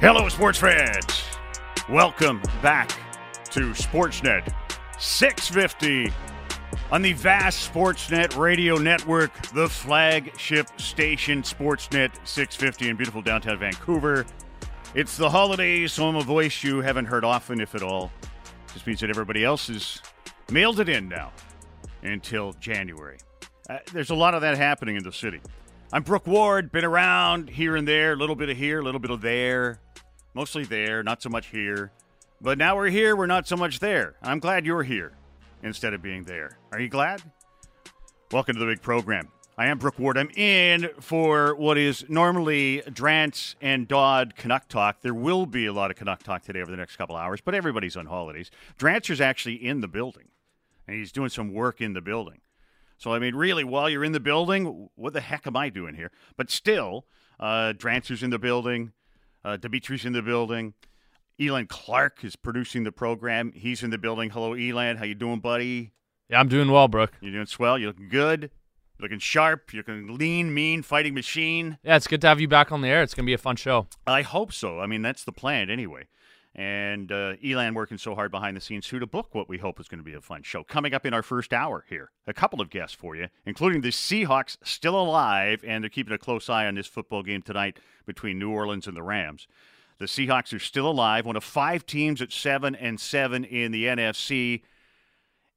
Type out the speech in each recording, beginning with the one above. Hello, sports fans. Welcome back to Sportsnet 650 on the vast Sportsnet radio network, the flagship station Sportsnet 650 in beautiful downtown Vancouver. It's the holidays, so I'm a voice you haven't heard often, if at all. Just means that everybody else is mailed it in now until January. There's a lot of that happening in the city. I'm Brooke Ward, been around here and there, a little bit of here, a little bit of there, mostly there, not so much here. But now we're here, we're not so much there. I'm glad you're here instead of being there. Are you glad? Welcome to the big program. I am Brooke Ward. I'm in for what is normally Drance and Dodd Canuck Talk. There will be a lot of Canuck Talk today over the next couple hours, but everybody's on holidays. Drancer's actually in the building. And he's doing some work in the building. So, I mean, really, while you're in the building, what the heck am I doing here? But still, Drancer's in the building. Dimitri's in the building. Elan Clark is producing the program. He's in the building. Hello, Elan. How you doing, buddy? Yeah, I'm doing well, Brooke. You're doing swell? You're looking good? You're looking sharp? You're looking lean, mean, fighting machine? Yeah, it's good to have you back on the air. It's going to be a fun show. I hope so. I mean, that's the plan anyway. And Elan working so hard behind the scenes to book what we hope is going to be a fun show. Coming up in our first hour here, a couple of guests for you, including the Seahawks still alive, and they're keeping a close eye on this football game tonight between New Orleans and the Rams. The Seahawks are still alive, one of five teams at 7-7 in the NFC,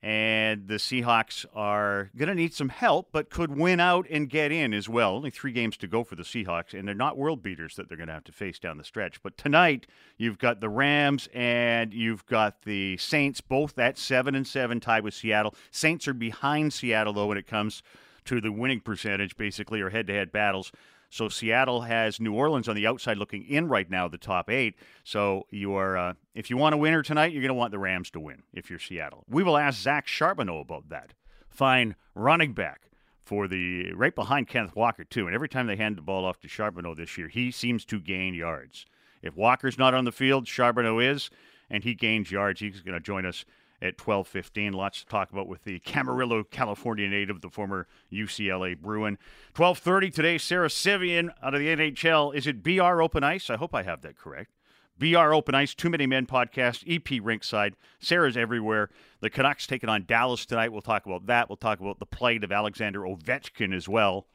and the Seahawks are going to need some help, but could win out and get in as well. Only three games to go for the Seahawks, and they're not world beaters that they're going to have to face down the stretch. But tonight, you've got the Rams and you've got the Saints, both at 7-7 tied with Seattle. Saints are behind Seattle, though, when it comes to the winning percentage, basically, or head-to-head battles. So Seattle has New Orleans on the outside looking in right now, the top eight. So you are, if you want a winner tonight, you're going to want the Rams to win if you're Seattle. We will ask Zach Charbonneau about that. Fine running back for the right behind Kenneth Walker, too. And every time they hand the ball off to Charbonneau this year, he seems to gain yards. If Walker's not on the field, Charbonneau is, and he gains yards. He's going to join us at 12:15, lots to talk about with the Camarillo, California native, the former UCLA Bruin. 12:30 today, Sara Civian out of the NHL. Is it BR Open Ice? I hope I have that correct. BR Open Ice, Too Many Men podcast, EP Rinkside. Sarah's everywhere. The Canucks taking on Dallas tonight. We'll talk about that. We'll talk about the plight of Alexander Ovechkin as well.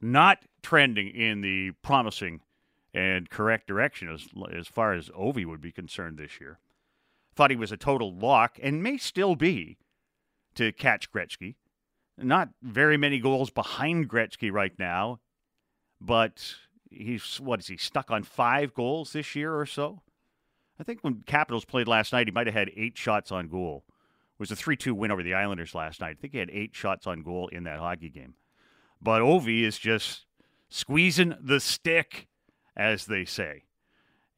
Not trending in the promising and correct direction as far as Ovi would be concerned this year. Thought he was a total lock, and may still be, to catch Gretzky. Not very many goals behind Gretzky right now, but he's, what is he, stuck on 5 goals this year or so? I think when Capitals played last night, he might have had 8 shots on goal. It was a 3-2 win over the Islanders last night. I think he had 8 shots on goal in that hockey game. But Ovi is just squeezing the stick, as they say.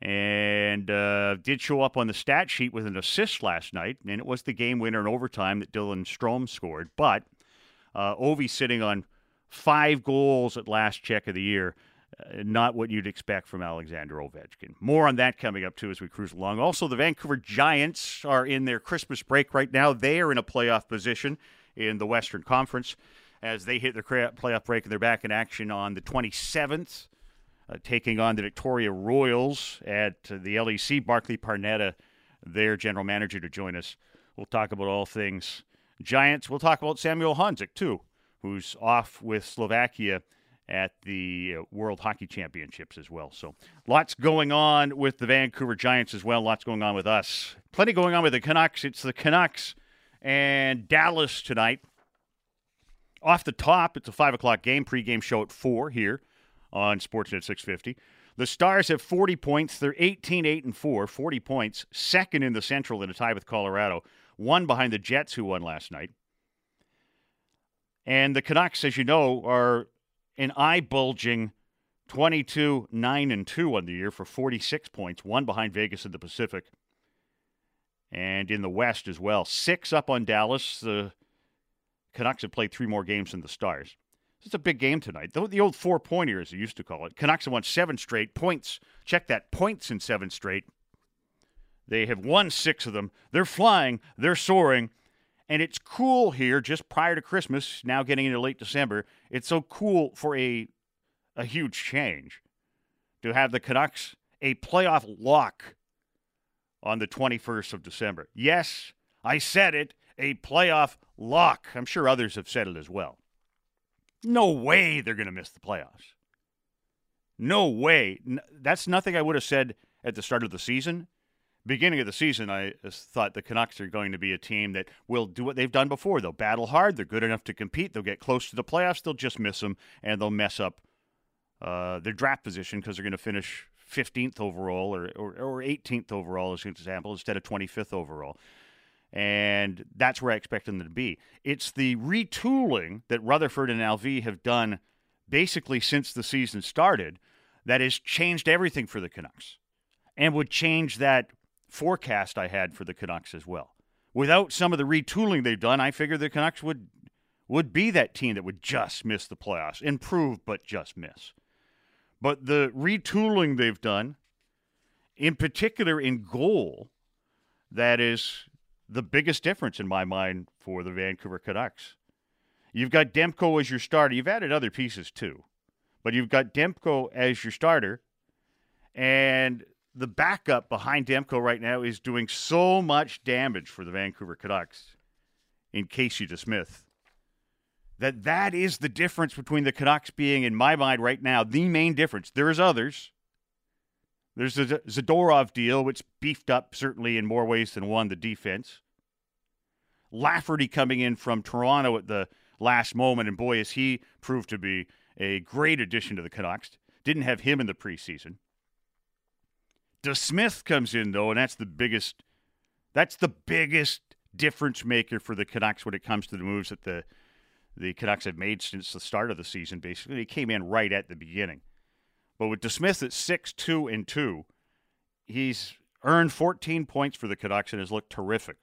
And did show up on the stat sheet with an assist last night, and it was the game winner in overtime that Dylan Strome scored. But Ovi sitting on 5 goals at last check of the year, not what you'd expect from Alexander Ovechkin. More on that coming up, too, as we cruise along. Also, the Vancouver Giants are in their Christmas break right now. They are in a playoff position in the Western Conference as they hit their playoff break, and they're back in action on the 27th. Taking on the Victoria Royals at the LEC. Barclay Parnetta, their general manager, to join us. We'll talk about all things Giants. We'll talk about Samuel Honzek, too, who's off with Slovakia at the World Hockey Championships as well. So lots going on with the Vancouver Giants as well. Lots going on with us. Plenty going on with the Canucks. It's the Canucks and Dallas tonight. Off the top, it's a 5 o'clock game, pregame show at 4 here on Sportsnet 650. The Stars have 40 points. They're 18-8-4, 40 points, second in the Central in a tie with Colorado, one behind the Jets, who won last night. And the Canucks, as you know, are an eye-bulging 22-9-2 on the year for 46 points, one behind Vegas in the Pacific and in the West as well. 6 up on Dallas. The Canucks have played 3 more games than the Stars. It's a big game tonight. The old 4-pointer, as they used to call it. Canucks have won 7 straight points. Check that, points in 7 straight. They have won 6 of them. They're flying. They're soaring. and it's cool here just prior to Christmas, now getting into late December. It's so cool for a huge change to have the Canucks a playoff lock on the 21st of December. Yes, I said it, a playoff lock. I'm sure others have said it as well. No way they're going to miss the playoffs. No way. That's nothing I would have said at the start of the season. Beginning of the season, I thought the Canucks are going to be a team that will do what they've done before. They'll battle hard. They're good enough to compete. They'll get close to the playoffs. They'll just miss them, and they'll mess up their draft position because they're going to finish 15th overall or 18th overall, as an example, instead of 25th overall. And that's where I expect them to be. It's the retooling that Rutherford and Allvin have done basically since the season started that has changed everything for the Canucks and would change that forecast I had for the Canucks as well. Without some of the retooling they've done, I figured the Canucks would be that team that would just miss the playoffs, improve but just miss. But the retooling they've done, in particular in goal, that is the biggest difference in my mind for the Vancouver Canucks. You've got Demko as your starter. You've added other pieces too, but you've got Demko as your starter, and the backup behind Demko right now is doing so much damage for the Vancouver Canucks in Casey DeSmith. That is the difference between the Canucks being, in my mind right now, the main difference. There is others. There's the Zadorov deal, which beefed up, certainly in more ways than one, the defense. Lafferty coming in from Toronto at the last moment, and boy, has he proved to be a great addition to the Canucks. Didn't have him in the preseason. DeSmith comes in, though, and that's the biggest difference maker for the Canucks when it comes to the moves that the Canucks have made since the start of the season, basically. They came in right at the beginning. But with DeSmith at 6-2-2, he's earned 14 points for the Canucks and has looked terrific.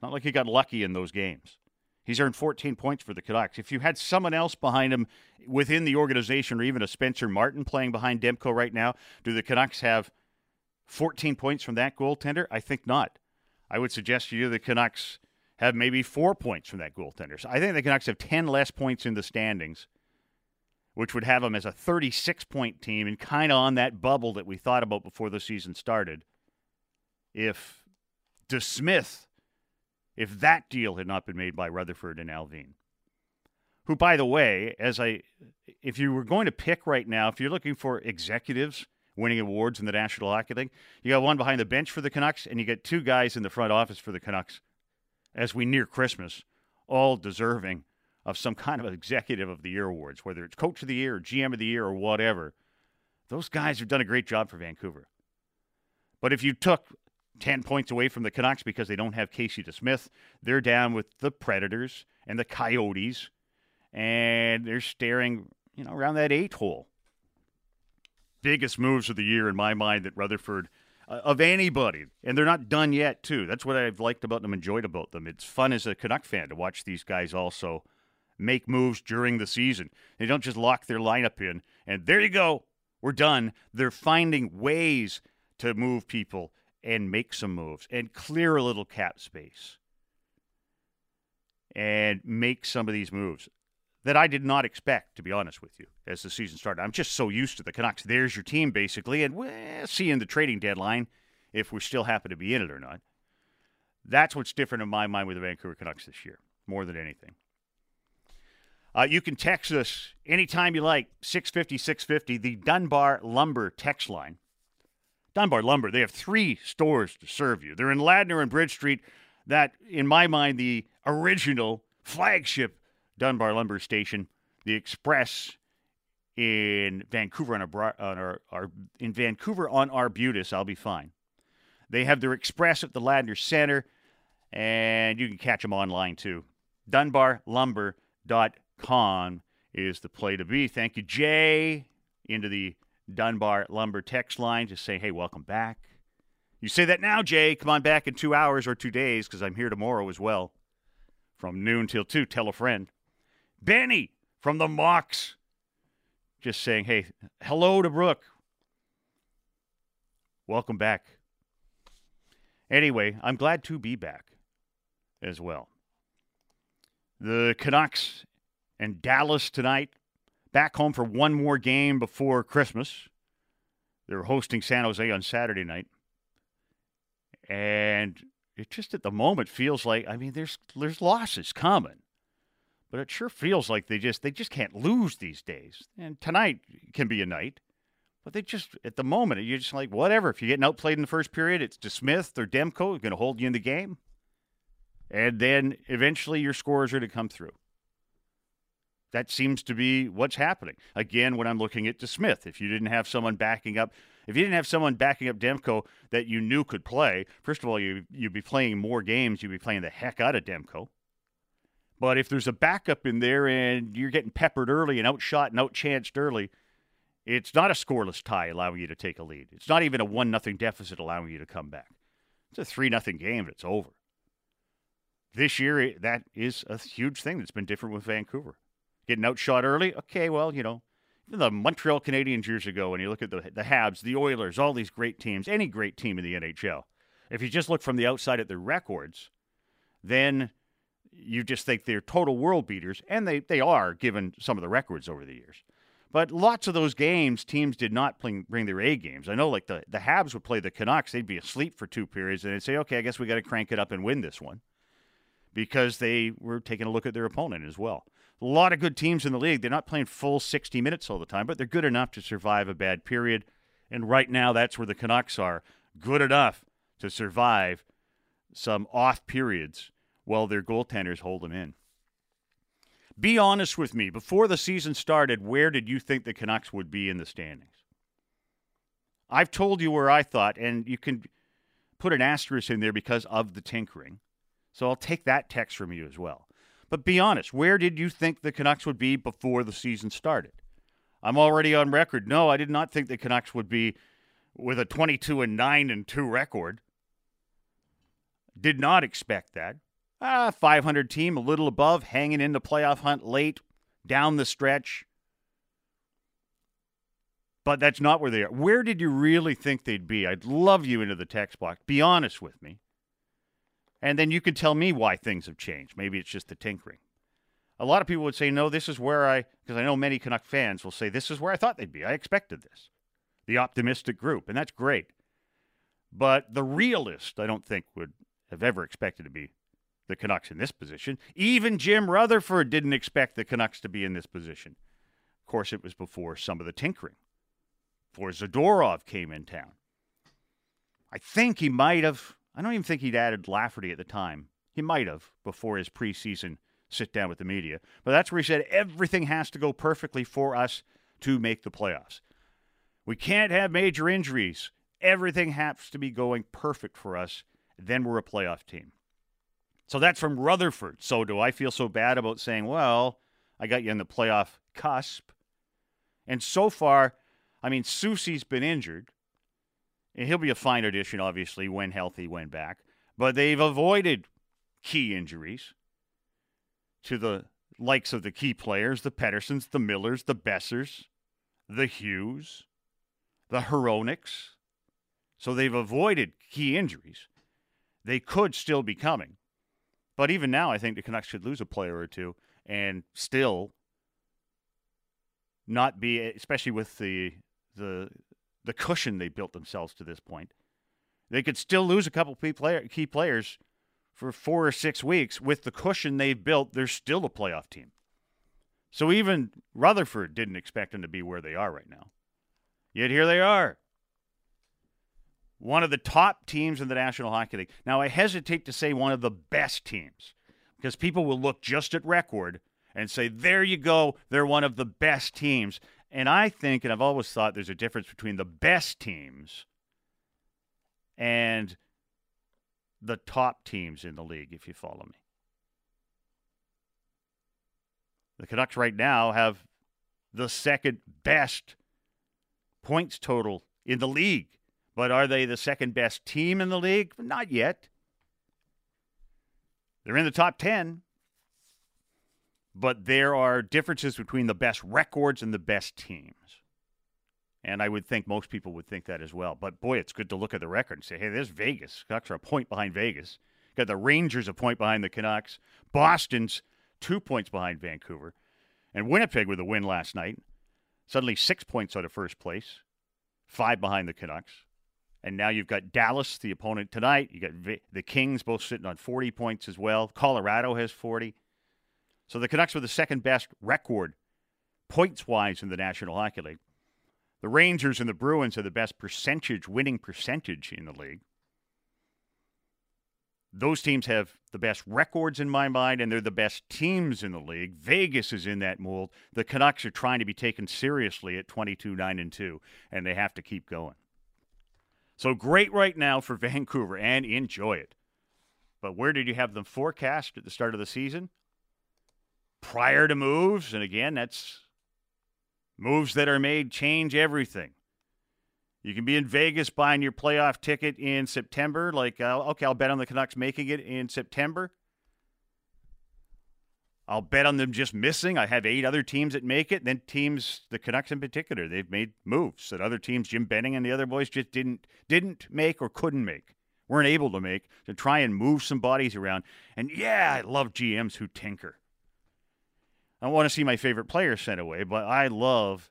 Not like he got lucky in those games. He's earned 14 points for the Canucks. If you had someone else behind him within the organization, or even a Spencer Martin playing behind Demko right now, do the Canucks have 14 points from that goaltender? I think not. I would suggest to you the Canucks have maybe 4 points from that goaltender. So I think the Canucks have 10 less points in the standings, which would have them as a 36-point team and kind of on that bubble that we thought about before the season started. If DeSmith, if that deal had not been made by Rutherford and Allvin, who, by the way, if you were going to pick right now, if you're looking for executives winning awards in the National Hockey League, you got one behind the bench for the Canucks, and you got two guys in the front office for the Canucks as we near Christmas, all deserving of some kind of Executive of the Year awards, whether it's Coach of the Year or GM of the Year or whatever. Those guys have done a great job for Vancouver. But if you took 10 points away from the Canucks because they don't have Casey DeSmith, they're down with the Predators and the Coyotes, and they're staring, around that eight hole. Biggest moves of the year in my mind that Rutherford, of anybody, and they're not done yet, too. That's what I've liked about them, enjoyed about them. It's fun as a Canuck fan to watch these guys also make moves during the season. They don't just lock their lineup in, and there you go, we're done. They're finding ways to move people and make some moves and clear a little cap space and make some of these moves that I did not expect, to be honest with you, as the season started. I'm just so used to the Canucks. There's your team, basically, and we'll see in the trading deadline if we still happen to be in it or not. That's what's different in my mind with the Vancouver Canucks this year, more than anything. You can text us anytime you like, 650-650, the Dunbar Lumber text line. Dunbar Lumber, they have three stores to serve you. They're in Ladner and Bridge Street. That, in my mind, the original flagship Dunbar Lumber Station, the Express in Vancouver on Arbutus. I'll be fine. They have their Express at the Ladner Center, and you can catch them online too. DunbarLumber.com is the play to be. Thank you, Jay, into the Dunbar Lumber text line. Just say, hey, welcome back. You say that now, Jay. Come on back in 2 hours or 2 days, because I'm here tomorrow as well. From noon till 2, tell a friend. Benny from the Mox, just saying, hey, hello to Brooke. Welcome back. Anyway, I'm glad to be back as well. The Canucks and Dallas tonight, back home for one more game before Christmas. They're hosting San Jose on Saturday night. And it just at the moment feels like, I mean, there's losses coming. But it sure feels like they just can't lose these days. And tonight can be a night. But they just, at the moment, you're just like, whatever. If you're getting outplayed in the first period, it's DeSmith or Demko who's going to hold you in the game. And then eventually your scores are to come through. That seems to be what's happening. Again, when I'm looking at DeSmith, if you didn't have someone backing up Demko that you knew could play, first of all, you'd be playing more games. You'd be playing the heck out of Demko. But if there's a backup in there and you're getting peppered early and outshot and outchanced early, it's not a scoreless tie allowing you to take a lead. It's not even a 1-0 deficit allowing you to come back. It's a 3-0 game and it's over. This year, that is a huge thing that's been different with Vancouver. Getting outshot early, okay, well, you know, even the Montreal Canadiens years ago, when you look at the Habs, the Oilers, all these great teams, any great team in the NHL, if you just look from the outside at their records, then you just think they're total world beaters, and they are, given some of the records over the years. But lots of those games, teams did not bring their A games. I know, like, the Habs would play the Canucks. They'd be asleep for two periods, and they'd say, okay, I guess we got to crank it up and win this one because they were taking a look at their opponent as well. A lot of good teams in the league. They're not playing full 60 minutes all the time, but they're good enough to survive a bad period. And right now, that's where the Canucks are, good enough to survive some off periods while their goaltenders hold them in. Be honest with me. Before the season started, where did you think the Canucks would be in the standings? I've told you where I thought, and you can put an asterisk in there because of the tinkering. So I'll take that text from you as well. But be honest, where did you think the Canucks would be before the season started? I'm already on record. No, I did not think the Canucks would be with a 22-9-2 record. Did not expect that. 500 team, a little above, hanging in the playoff hunt late, down the stretch. But that's not where they are. Where did you really think they'd be? I'd love you into the text box. Be honest with me. And then you can tell me why things have changed. Maybe it's just the tinkering. A lot of people would say, no, this is where because I know many Canuck fans will say, this is where I thought they'd be. I expected this. The optimistic group, and that's great. But the realist, I don't think, would have ever expected to be the Canucks in this position. Even Jim Rutherford didn't expect the Canucks to be in this position. Of course, it was before some of the tinkering, before Zadorov came in town. I think he might have, I don't even think he'd added Lafferty at the time. He might have before his preseason sit down with the media. But that's where he said everything has to go perfectly for us to make the playoffs. We can't have major injuries. Everything has to be going perfect for us. Then we're a playoff team. So that's from Rutherford. So do I feel so bad about saying, well, I got you in the playoff cusp. And so far, I mean, Susie's been injured. And he'll be a fine addition, obviously, when healthy, when back. But they've avoided key injuries to the likes of the key players, the Pettersons, the Millers, the Bessers, the Hughes, the Heronics. So they've avoided key injuries. They could still be coming. But even now, I think the Canucks should lose a player or two and still not be, especially with the cushion they built themselves to this point, they could still lose a couple key players for 4 or 6 weeks. With the cushion they've built, they're still a playoff team. So even Rutherford didn't expect them to be where they are right now. Yet here they are. One of the top teams in the National Hockey League. Now, I hesitate to say one of the best teams because people will look just at record and say, there you go, they're one of the best teams. And I think, and I've always thought, there's a difference between the best teams and the top teams in the league, if you follow me. The Canucks right now have the second best points total in the league. But are they the second best team in the league? Not yet. They're in the top 10. But there are differences between the best records and the best teams. And I would think most people would think that as well. But, boy, it's good to look at the record and say, hey, there's Vegas. Canucks are a point behind Vegas. Got the Rangers a point behind the Canucks. Boston's 2 points behind Vancouver. And Winnipeg with a win last night, suddenly 6 points out of first place, five behind the Canucks. And now you've got Dallas, the opponent tonight. You got the Kings both sitting on 40 points as well. Colorado has 40. So the Canucks were the second-best record points-wise in the National Hockey League. The Rangers and the Bruins are the best percentage, winning percentage in the league. Those teams have the best records in my mind, and they're the best teams in the league. Vegas is in that mold. The Canucks are trying to be taken seriously at 22-9-2, and they have to keep going. So great right now for Vancouver, and enjoy it. But where did you have them forecast at the start of the season? Prior to moves, and again, that's moves that are made change everything. You can be in Vegas buying your playoff ticket in September. Like, okay, I'll bet on the Canucks making it in September. I'll bet on them just missing. I have eight other teams that make it. Then teams, the Canucks in particular, they've made moves that other teams, Jim Benning and the other boys, just didn't make or couldn't make, weren't able to make, to try and move some bodies around. And, yeah, I love GMs who tinker. I don't want to see my favorite player sent away, but I love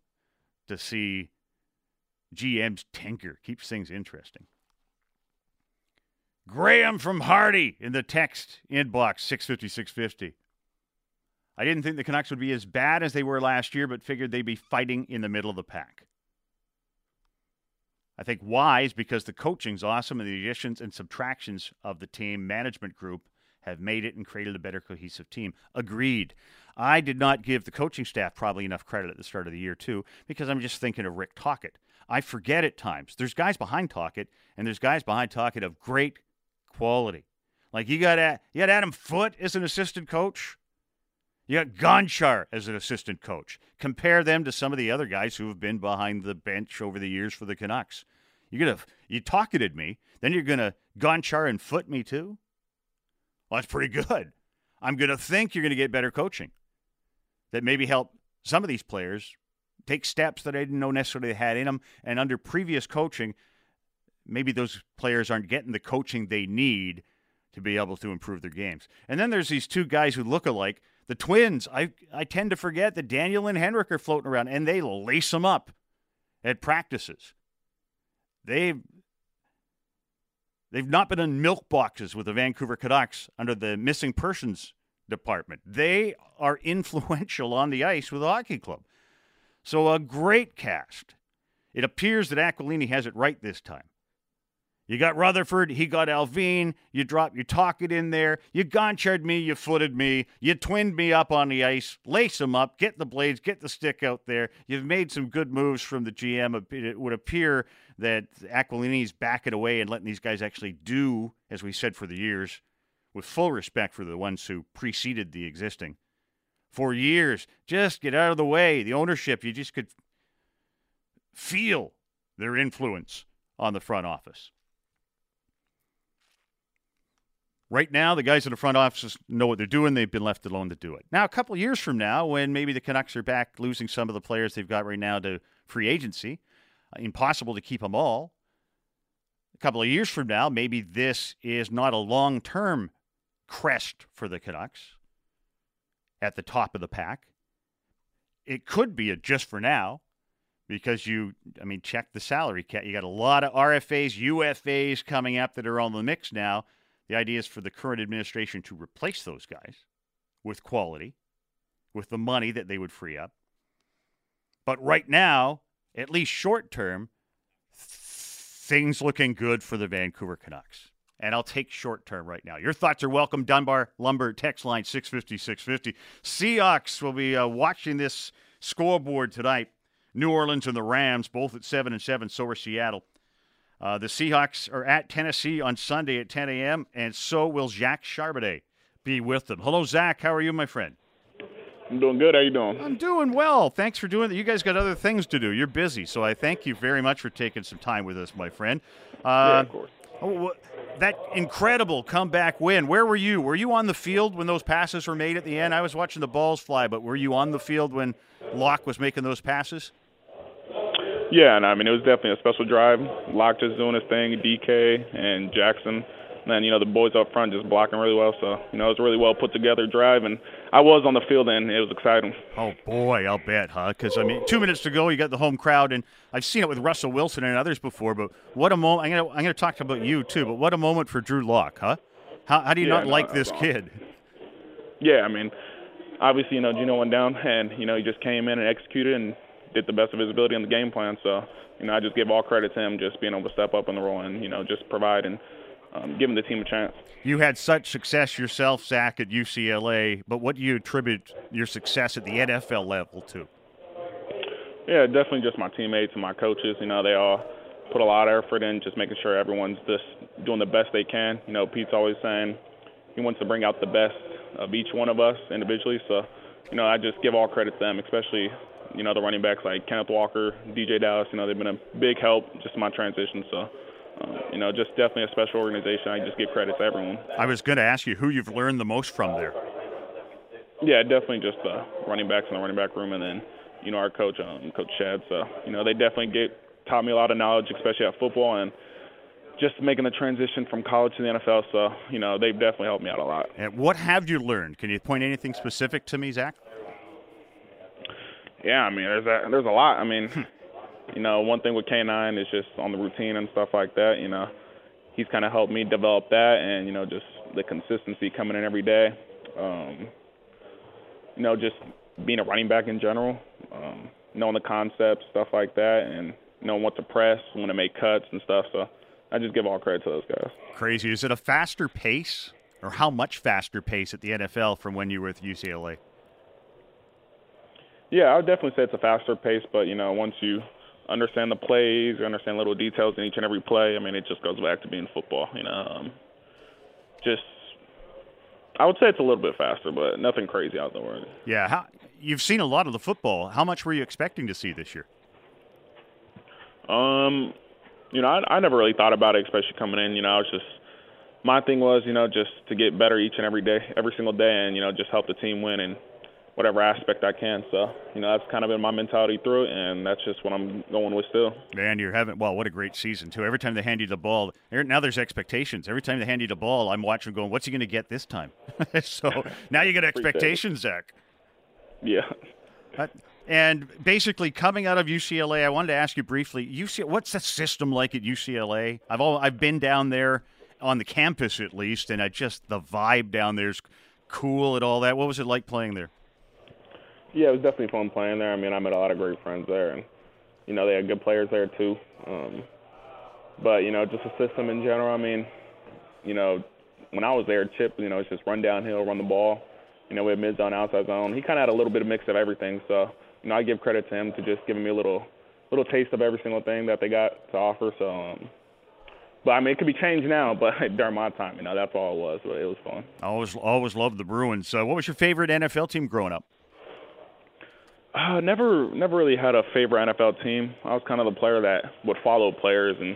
to see GM's tinker. Keeps things interesting. Graham from Hardy in the text inbox, 650-650. I didn't think the Canucks would be as bad as they were last year, but figured they'd be fighting in the middle of the pack. I think why is because the coaching's awesome, and the additions and subtractions of the team management group have made it and created a better cohesive team. Agreed. I did not give the coaching staff probably enough credit at the start of the year, too, because I'm just thinking of Rick Tocchet. I forget at times. There's guys behind Tocchet, and there's guys behind Tocchet of great quality. Like, you got Adam Foote as an assistant coach. You got Gonchar as an assistant coach. Compare them to some of the other guys who have been behind the bench over the years for the Canucks. You Tocchet'd me, then you're going to Gonchar and Foote me, too? Well, that's pretty good. I'm going to think you're going to get better coaching that maybe help some of these players take steps that I didn't know necessarily they had in them. And under previous coaching, maybe those players aren't getting the coaching they need to be able to improve their games. And then there's these two guys who look alike. The twins, I tend to forget that Daniel and Henrik are floating around, and they lace them up at practices. They've not been in milk boxes with the Vancouver Canucks under the missing persons department. They are influential on the ice with the hockey club. So a great cast. It appears that Aquilini has it right this time. You got Rutherford. He got Allvin. You drop your Tocchet in there. You Gonchard me. You Footed me. You twinned me up on the ice. Lace them up. Get the blades. Get the stick out there. You've made some good moves from the GM. It would appear that Aquilini's backing away and letting these guys actually do, as we said for the years, with full respect for the ones who preceded the existing. For years, just get out of the way. The ownership, you just could feel their influence on the front office. Right now, the guys in the front office know what they're doing. They've been left alone to do it. Now, a couple of years from now, when maybe the Canucks are back losing some of the players they've got right now to free agency, impossible to keep them all. A couple of years from now, maybe this is not a long-term crest for the Canucks at the top of the pack. It could be a just for now because check the salary cap. You got a lot of RFAs, UFAs coming up that are on the mix now. The idea is for the current administration to replace those guys with quality, with the money that they would free up. But right now, at least short term, things looking good for the Vancouver Canucks. And I'll take short term right now. Your thoughts are welcome. Dunbar Lumber text line 650-650. Seahawks will be watching this scoreboard tonight. New Orleans and the Rams, both at 7-7. So are Seattle. The Seahawks are at Tennessee on Sunday at 10 a.m., and so will Zach Charbonnet be with them. Hello, Zach. How are you, my friend? I'm doing good. How you doing? I'm doing well. Thanks for doing that. You guys got other things to do. You're busy, so I thank you very much for taking some time with us, my friend. Yeah, of course. That incredible comeback win. Where were you? Were you on the field when those passes were made at the end? I was watching the balls fly, but were you on the field when Locke was making those passes? Yeah, it was definitely a special drive. Locke just doing his thing, DK and Jackson. And then, the boys up front just blocking really well. So, it was a really well put together drive. And I I was on the field, and it was exciting. Oh, boy, I'll bet, huh? Because, I mean, 2 minutes to go, you got the home crowd, and I've seen it with Russell Wilson and others before, but what a moment. I'm going to talk about you, too, but what a moment for Drew Lock, huh? How do you like this kid? Yeah, I mean, obviously, Geno went down, and, he just came in and executed and did the best of his ability in the game plan. So, I just give all credit to him just being able to step up in the role and, just provide and giving the team a chance. You had such success yourself, Zach, at UCLA, but what do you attribute your success at the NFL level to? Yeah, definitely just my teammates and my coaches. They all put a lot of effort in just making sure everyone's just doing the best they can. Pete's always saying he wants to bring out the best of each one of us individually. So, I just give all credit to them, especially – the running backs like Kenneth Walker, DJ Dallas, they've been a big help just in my transition. So, just definitely a special organization. I just give credit to everyone. I was going to ask you who you've learned the most from there. Yeah, definitely just the running backs in the running back room and then, our coach, Coach Chad. So, they definitely taught me a lot of knowledge, especially at football and just making the transition from college to the NFL. So, they've definitely helped me out a lot. And what have you learned? Can you point anything specific to me, Zach? Yeah, I mean, there's a lot. I mean, one thing with K9 is just on the routine and stuff like that. He's kind of helped me develop that and, just the consistency coming in every day. Just being a running back in general, knowing the concepts, stuff like that, and knowing what to press, when to make cuts and stuff. So I just give all credit to those guys. Crazy. Is it a faster pace or how much faster pace at the NFL from when you were at UCLA? Yeah, I would definitely say it's a faster pace, but, once you understand the plays, you understand little details in each and every play, I mean, it just goes back to being football, I would say it's a little bit faster, but nothing crazy out of the way. Yeah, you've seen a lot of the football. How much were you expecting to see this year? I never really thought about it, especially coming in. I was just – my thing was, just to get better each and every day, every single day, and, just help the team win and whatever aspect I can. So, that's kind of been my mentality through it, and that's just what I'm going with still. Man, you're having – well, what a great season, too. Every time they hand you the ball – now there's expectations. Every time they hand you the ball, I'm watching going, what's he going to get this time? So, now you got expectations, Zach. Yeah. And basically, coming out of UCLA, I wanted to ask you briefly, what's the system like at UCLA? I've been down there on the campus, at least, and the vibe down there is cool and all that. What was it like playing there? Yeah, it was definitely fun playing there. I mean, I met a lot of great friends there, and, they had good players there too. But, just the system in general, I mean, when I was there, Chip, it's just run downhill, run the ball. We had mid-zone, outside zone. He kind of had a little bit of mix of everything. So, I give credit to him to just giving me a little taste of every single thing that they got to offer. So, but, I mean, it could be changed now, but during my time, that's all it was. But it was fun. I always loved the Bruins. So, what was your favorite NFL team growing up? Never really had a favorite NFL team. I was kind of the player that would follow players and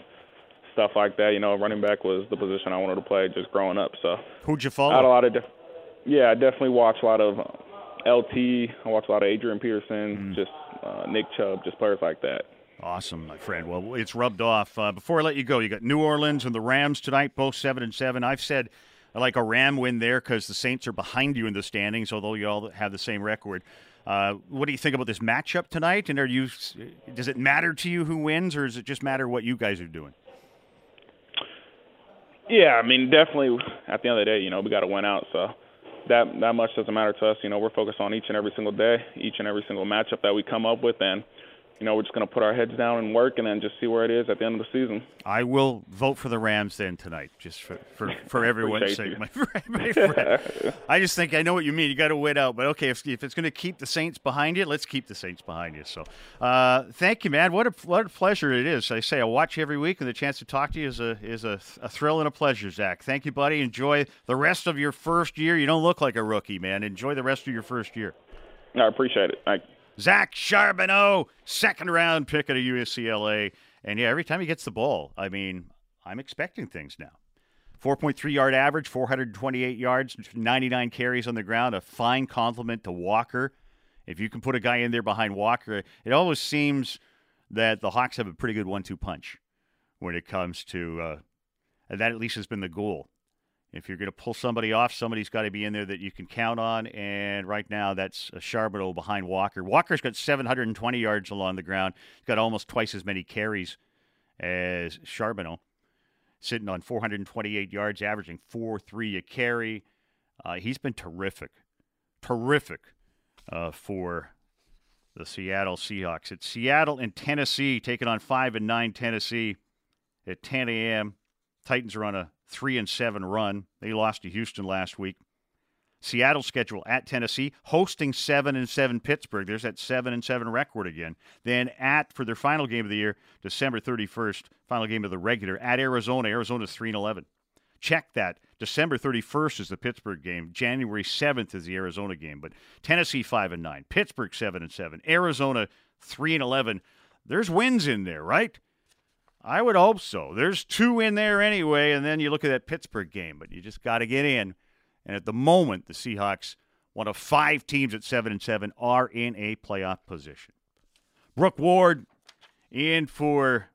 stuff like that. Running back was the position I wanted to play just growing up. So who'd you follow? I had a lot of I definitely watched a lot of LT. I watched a lot of Adrian Peterson, just Nick Chubb, just players like that. Awesome, my friend. Well, it's rubbed off. Before I let you go, you got New Orleans and the Rams tonight, both 7-7. I've said I like a Ram win there because the Saints are behind you in the standings, although you all have the same record. What do you think about this matchup tonight? And does it matter to you who wins, or does it just matter what you guys are doing? Yeah, I mean, definitely. At the end of the day, we got to win out. So that much doesn't matter to us. We're focused on each and every single day, each and every single matchup that we come up with, and we're just going to put our heads down and work, and then just see where it is at the end of the season. I will vote for the Rams then tonight, just for everyone's sake, my friend. I just think I know what you mean. You got to win out, but okay, if it's going to keep the Saints behind you, let's keep the Saints behind you. So, thank you, man. What a pleasure it is. I say I watch you every week, and the chance to talk to you is a thrill and a pleasure, Zach. Thank you, buddy. Enjoy the rest of your first year. You don't look like a rookie, man. Enjoy the rest of your first year. I appreciate it. Thank you. Zach Charbonneau, second-round pick at UCLA. And, yeah, every time he gets the ball, I mean, I'm expecting things now. 4.3-yard average, 428 yards, 99 carries on the ground, a fine compliment to Walker. If you can put a guy in there behind Walker, it always seems that the Hawks have a pretty good 1-2 punch when it comes to that at least has been the goal If you're going to pull somebody off, somebody's got to be in there that you can count on. And right now, that's Charbonneau behind Walker. Walker's got 720 yards along the ground. He's got almost twice as many carries as Charbonneau, sitting on 428 yards, averaging 4.3 a carry. He's been terrific for the Seattle Seahawks. It's Seattle and Tennessee taking on 5-9 Tennessee at 10 a.m. Titans are on a 3-7 run. They lost to Houston last week. Seattle's schedule at Tennessee, hosting 7-7 Pittsburgh. There's that 7-7 record again. Then at, for their final game of the year, December 31st, final game of the regular, at Arizona. Arizona's 3-11. Check that. December 31st is the Pittsburgh game. January 7th is the Arizona game. But Tennessee 5-9, Pittsburgh 7-7, Arizona 3-11. There's wins in there, right? I would hope so. There's two in there anyway, and then you look at that Pittsburgh game. But you just got to get in. And at the moment, the Seahawks, one of five teams at 7-7, are in a playoff position. Brooke Ward in for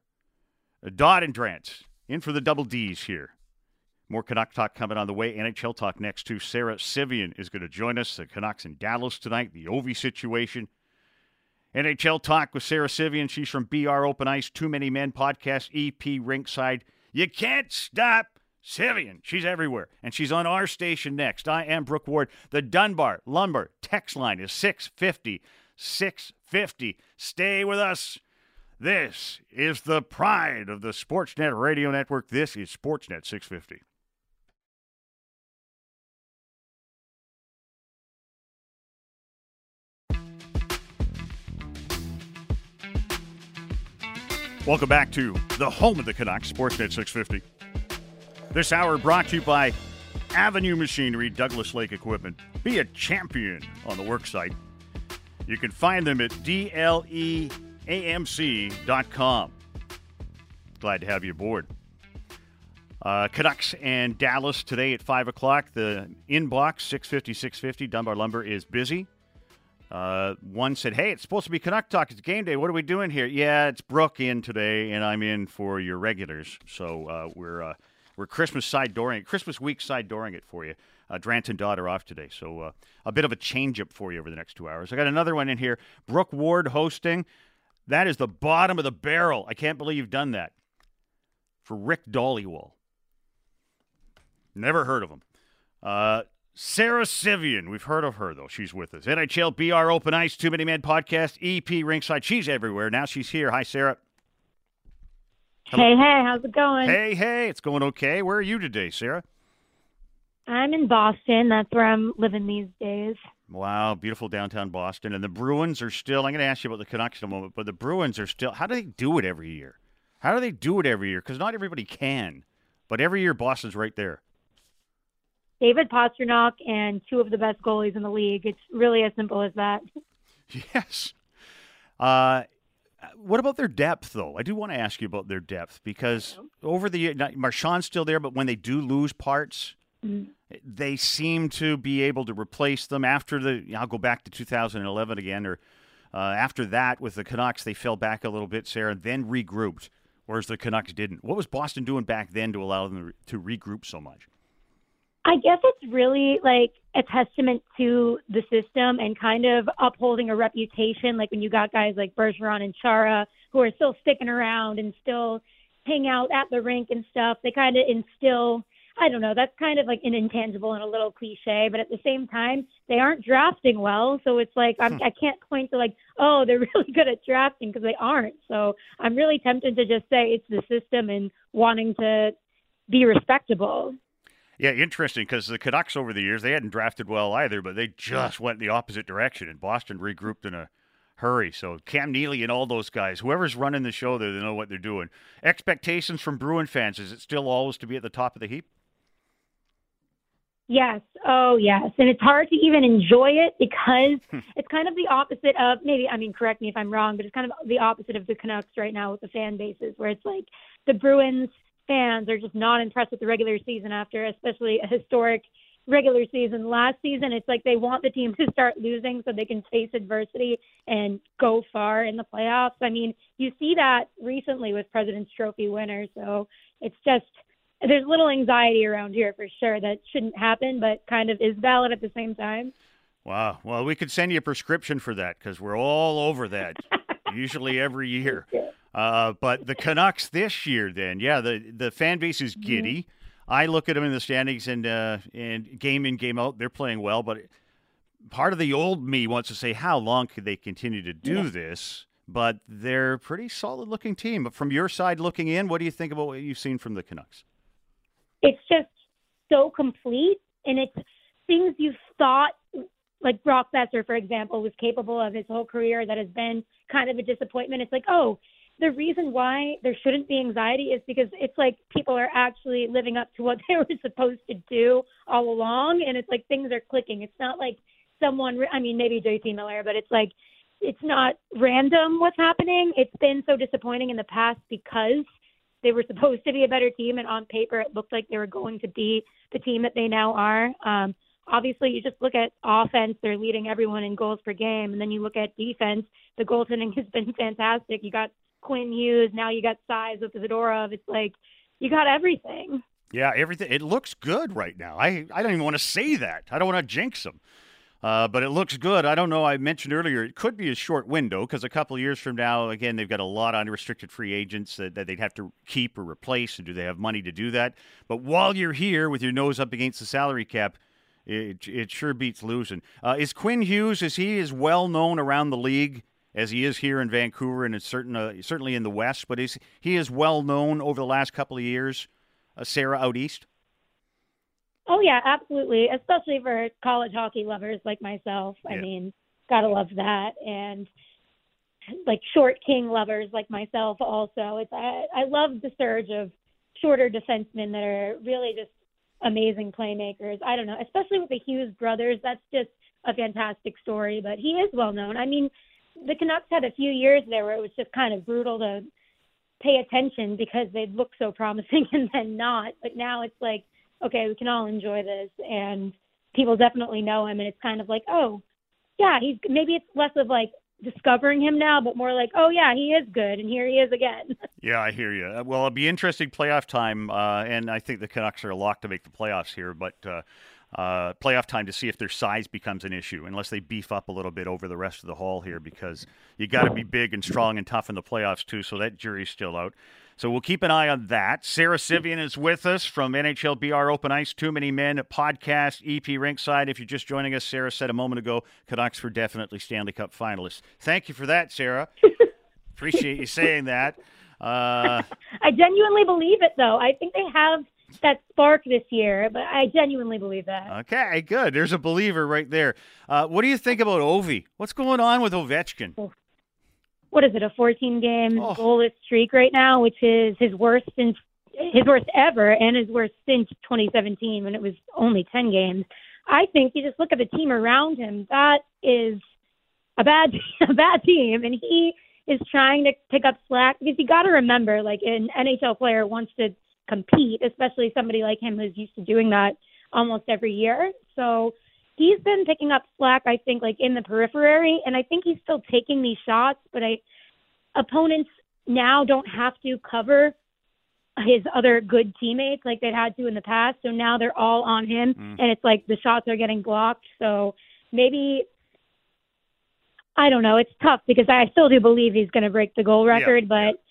Dodd and Drance, in for the double Ds here. More Canuck Talk coming on the way. NHL Talk next, too. Sara Civian is going to join us. The Canucks in Dallas tonight, the Ovi situation. NHL Talk with Sara Civian. She's from BR Open Ice, Too Many Men podcast, EP Rinkside. You can't stop Civian. She's everywhere, and she's on our station next. I am Brooke Ward. The Dunbar Lumber text line is 650, 650. Stay with us. This is the pride of the Sportsnet Radio Network. This is Sportsnet 650. Welcome back to the home of the Canucks, Sportsnet 650. This hour brought to you by Avenue Machinery, Douglas Lake Equipment. Be a champion on the worksite. You can find them at dleamc.com. Glad to have you aboard. Canucks and Dallas today at 5 o'clock. The inbox, 650, 650. Dunbar Lumber is busy. One said, hey, it's supposed to be Canuck Talk. It's game day. What are we doing here? Yeah, it's Brooke in today, and I'm in for your regulars. So we're Christmas week side-dooring it for you. Drance and Dodd are off today, so a bit of a change-up for you over the next 2 hours. I got another one in here. Brooke Ward hosting. That is the bottom of the barrel. I can't believe you've done that. For Rick Dollywall. Never heard of him. Sara Civian. We've heard of her, though. She's with us. NHL, BR Open Ice, Too Many Men podcast, EP Rinkside. She's everywhere. Now she's here. Hi, Sara. Hello. Hey, how's it going? Hey, it's going okay. Where are you today, Sara? I'm in Boston. That's where I'm living these days. Wow, beautiful downtown Boston. And the Bruins are still, I'm going to ask you about the Canucks in a moment, but the Bruins are still, how do they do it every year? How do they do it every year? Because not everybody can, but every year Boston's right there. David Pastrnak and two of the best goalies in the league. It's really as simple as that. Yes. What about their depth, though? I do want to ask you about their depth because over the year, Marchand's still there, but when they do lose parts, mm-hmm. they seem to be able to replace them. I'll go back to 2011 again, or after that with the Canucks, they fell back a little bit, Sara, and then regrouped, whereas the Canucks didn't. What was Boston doing back then to allow them to regroup so much? I guess it's really like a testament to the system and kind of upholding a reputation. Like when you got guys like Bergeron and Chara who are still sticking around and still hang out at the rink and stuff, they kind of instill, I don't know, that's kind of like an intangible and a little cliche, but at the same time, they aren't drafting well. So it's like, I can't point to like, oh, they're really good at drafting because they aren't. So I'm really tempted to just say it's the system and wanting to be respectable. Yeah, interesting, because the Canucks over the years, they hadn't drafted well either, but they just went the opposite direction, and Boston regrouped in a hurry. So Cam Neely and all those guys, whoever's running the show there, they know what they're doing. Expectations from Bruin fans, is it still always to be at the top of the heap? Yes. Oh, yes. And it's hard to even enjoy it because it's kind of the opposite of correct me if I'm wrong, but it's kind of the opposite of the Canucks right now with the fan bases, where it's like the Bruins fans are just not impressed with the regular season after, especially a historic regular season last season. It's like they want the team to start losing so they can face adversity and go far in the playoffs. I mean, you see that recently with President's Trophy winners. So it's just there's little anxiety around here for sure that shouldn't happen, but kind of is valid at the same time. Wow. Well, we could send you a prescription for that because we're all over that usually every year. But the Canucks this year then, yeah, the fan base is giddy. Mm-hmm. I look at them in the standings and game in, game out, they're playing well. But part of the old me wants to say, how long could they continue to do this? But they're a pretty solid-looking team. But from your side looking in, what do you think about what you've seen from the Canucks? It's just so complete, and it's things you've thought, like Brock Besser, for example, was capable of his whole career that has been kind of a disappointment. It's like, oh, the reason why there shouldn't be anxiety is because it's like people are actually living up to what they were supposed to do all along, and it's like things are clicking. It's not like someone – I mean, maybe J.T. Miller, but it's like it's not random what's happening. It's been so disappointing in the past because they were supposed to be a better team, and on paper it looked like they were going to be the team that they now are. Obviously, you just look at offense, they're leading everyone in goals per game, and then you look at defense, the goaltending has been fantastic. You got – Quinn Hughes, now you got size with Zadorov. It's like you got everything. Yeah, everything. It looks good right now. I don't even want to say that. I don't want to jinx them. But it looks good. I don't know. I mentioned earlier it could be a short window because a couple of years from now, again, they've got a lot of unrestricted free agents that they'd have to keep or replace. And do they have money to do that? But while you're here with your nose up against the salary cap, it sure beats losing. Is Quinn Hughes, is he as well known around the league as he is here in Vancouver and certainly in the West, but he is well-known over the last couple of years, Sarah, out East? Oh, yeah, absolutely, especially for college hockey lovers like myself. Yeah. I mean, got to love that. And, like, short king lovers like myself also. I love the surge of shorter defensemen that are really just amazing playmakers. I don't know, especially with the Hughes brothers. That's just a fantastic story, but he is well-known. I mean, the Canucks had a few years there where it was just kind of brutal to pay attention because they'd look so promising and then not. But now it's like, okay, we can all enjoy this. And people definitely know him. And it's kind of like, oh, yeah, he's maybe it's less of like discovering him now, but more like, oh, yeah, he is good. And here he is again. Yeah, I hear you. Well, it'll be interesting playoff time. And I think the Canucks are locked to make the playoffs here. But playoff time to see if their size becomes an issue unless they beef up a little bit over the rest of the haul here, because you got to be big and strong and tough in the playoffs too, so that jury's still out. So we'll keep an eye on that. Sara Civian is with us from NHL BR Open Ice, Too Many Men podcast, EP Rinkside. If you're just joining us, Sara said a moment ago, Canucks were definitely Stanley Cup finalists. Thank you for that, Sara. Appreciate you saying that. I genuinely believe it, though. I think they have that spark this year, but I genuinely believe that. Okay, good. There's a believer right there. What do you think about Ovi? What's going on with Ovechkin? What is it, a 14-game goalless streak right now, which is his worst ever and his worst since 2017 when it was only 10 games. I think you just look at the team around him. That is a bad team, and he is trying to pick up slack because you got to remember, like, an NHL player wants to compete, especially somebody like him who's used to doing that almost every year. So he's been picking up slack, I think, like in the periphery, and I think he's still taking these shots, but opponents now don't have to cover his other good teammates like they'd had to in the past, so now they're all on him, and it's like the shots are getting blocked. So maybe, I don't know, it's tough because I still do believe he's going to break the goal record, but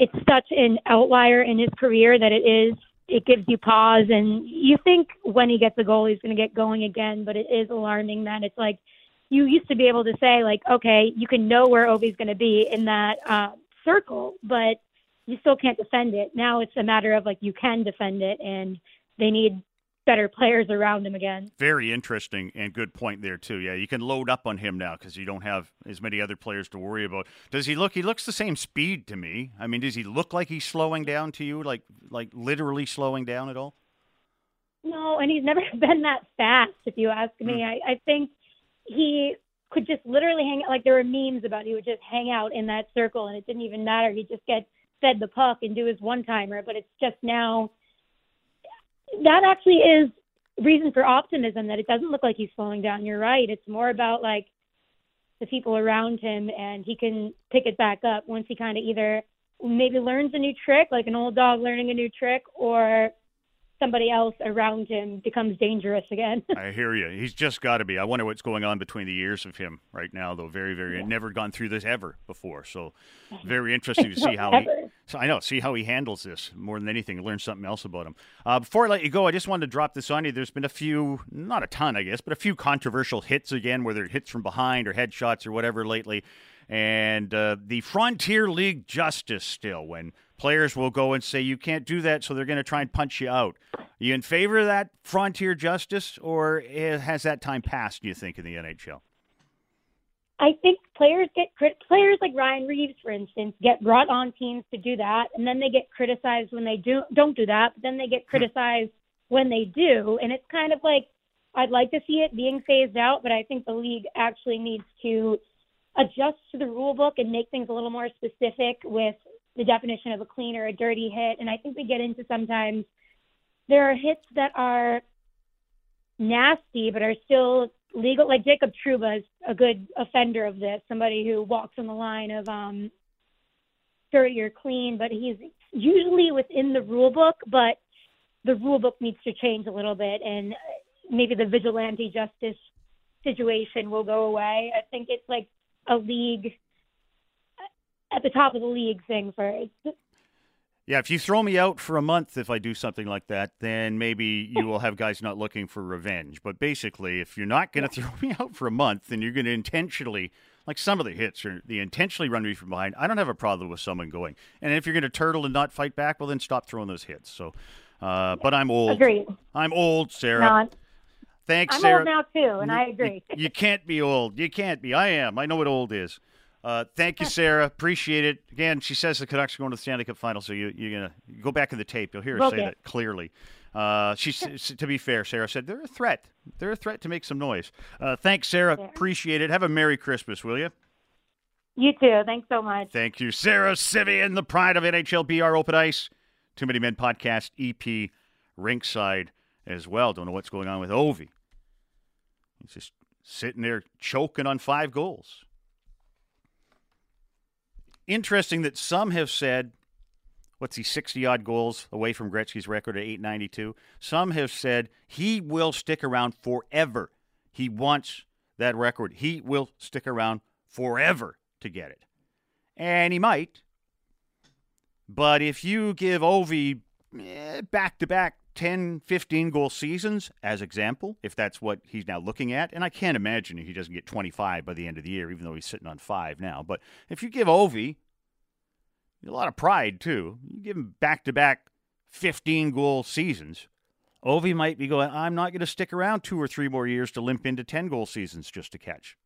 it's such an outlier in his career that it gives you pause, and you think when he gets a goal, he's going to get going again, but it is alarming that it's like, you used to be able to say like, okay, you can know where Ovi's going to be in that circle, but you still can't defend it. Now it's a matter of like, you can defend it, and they need better players around him again. Very interesting and good point there too. Yeah, you can load up on him now because you don't have as many other players to worry about. Does he look? He looks the same speed to me. I mean, does he look like he's slowing down to you? Like literally slowing down at all? No, and he's never been that fast. If you ask me, I think he could just literally hang out. Like there were memes about he would just hang out in that circle, and it didn't even matter. He'd just get fed the puck and do his one timer. But it's just now. That actually is reason for optimism, that it doesn't look like he's slowing down. You're right. It's more about, like, the people around him, and he can pick it back up once he kind of either maybe learns a new trick, like an old dog learning a new trick, or somebody else around him becomes dangerous again. I hear you. He's just got to be. I wonder what's going on between the ears of him right now, though. Very, very. Never gone through this ever before. So very interesting to see how see how he handles this more than anything. Learn something else about him. Before I let you go, I just wanted to drop this on you. There's been a few, not a ton, I guess, but a few controversial hits again, whether it hits from behind or headshots or whatever lately. And the Frontier League justice still, when players will go and say, you can't do that, so they're going to try and punch you out. Are you in favor of that Frontier justice, or has that time passed, do you think, in the NHL? I think players like Ryan Reeves, for instance, get brought on teams to do that, and then they get criticized when they don't do that, but then they get criticized when they do. And it's kind of like, I'd like to see it being phased out, but I think the league actually needs to adjust to the rule book and make things a little more specific with the definition of a clean or a dirty hit. And I think we get into sometimes there are hits that are nasty but are still legal. Like Jacob Truba is a good offender of this, somebody who walks on the line of dirty or clean, but he's usually within the rule book. But the rule book needs to change a little bit, and maybe the vigilante justice situation will go away. I think it's like a league at the top of the league thing first. Yeah, if you throw me out for a month if I do something like that, then maybe you will have guys not looking for revenge. But basically, if you're not going to throw me out for a month, then you're going to intentionally, like some of the hits, or they intentionally run me from behind. I don't have a problem with someone going. And if you're going to turtle and not fight back, well, then stop throwing those hits. So, but I'm old. Agreed. I'm old, Sarah. Thanks, I'm Sarah. I'm old now, too, and I agree. You can't be old. You can't be. I am. I know what old is. Thank you, Sarah. Appreciate it. Again, she says the Canucks are going to the Stanley Cup Final, so you're going to go back in the tape. You'll hear her say that clearly. To be fair, Sarah said, they're a threat. They're a threat to make some noise. Thanks, Sarah. Appreciate it. Have a Merry Christmas, will you? You too. Thanks so much. Thank you, Sara Civian, the pride of NHL BR Open Ice. Too Many Men podcast, EP Rinkside as well. Don't know what's going on with Ovi. He's just sitting there choking on 5 goals. Interesting that some have said, 60-odd goals away from Gretzky's record at 892. Some have said he will stick around forever. He wants that record. He will stick around forever to get it. And he might. But if you give Ovi back-to-back 10, 15-goal seasons, as example, if that's what he's now looking at. And I can't imagine he doesn't get 25 by the end of the year, even though he's sitting on 5 now. But if you give Ovi a lot of pride, too, you give him back-to-back 15-goal seasons, Ovi might be going, I'm not going to stick around 2 or 3 more years to limp into 10-goal seasons just to catch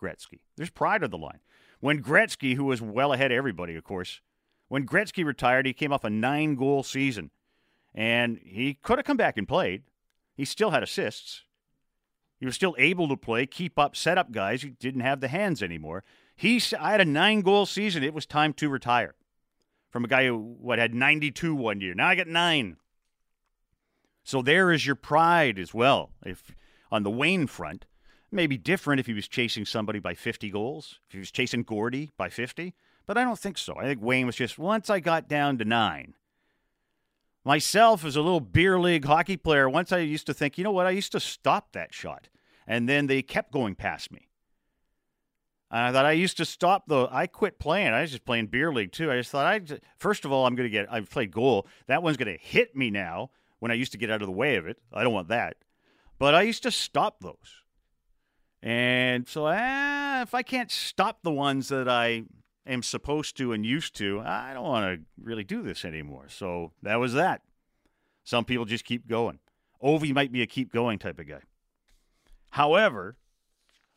Gretzky. There's pride on the line. When Gretzky, who was well ahead of everybody, of course, when Gretzky retired, he came off a 9-goal season. And he could have come back and played. He still had assists. He was still able to play, keep up, set up guys. He didn't have the hands anymore. I had a 9-goal season. It was time to retire from a guy who had 92 one year. Now I got 9. So there is your pride as well. If on the Wayne front, maybe different if he was chasing somebody by 50 goals, if he was chasing Gordy by 50. But I don't think so. I think Wayne was just, once I got down to 9. Myself, as a little beer league hockey player, once I used to think, you know what, I used to stop that shot. And then they kept going past me. And I thought I used to stop, though. I quit playing. I was just playing beer league, too. I just thought, first of all, I played goal. That one's going to hit me now when I used to get out of the way of it. I don't want that. But I used to stop those. And so if I can't stop the ones that I am supposed to and used to, I don't want to really do this anymore. So that was that. Some people just keep going. Ovi might be a keep going type of guy. However,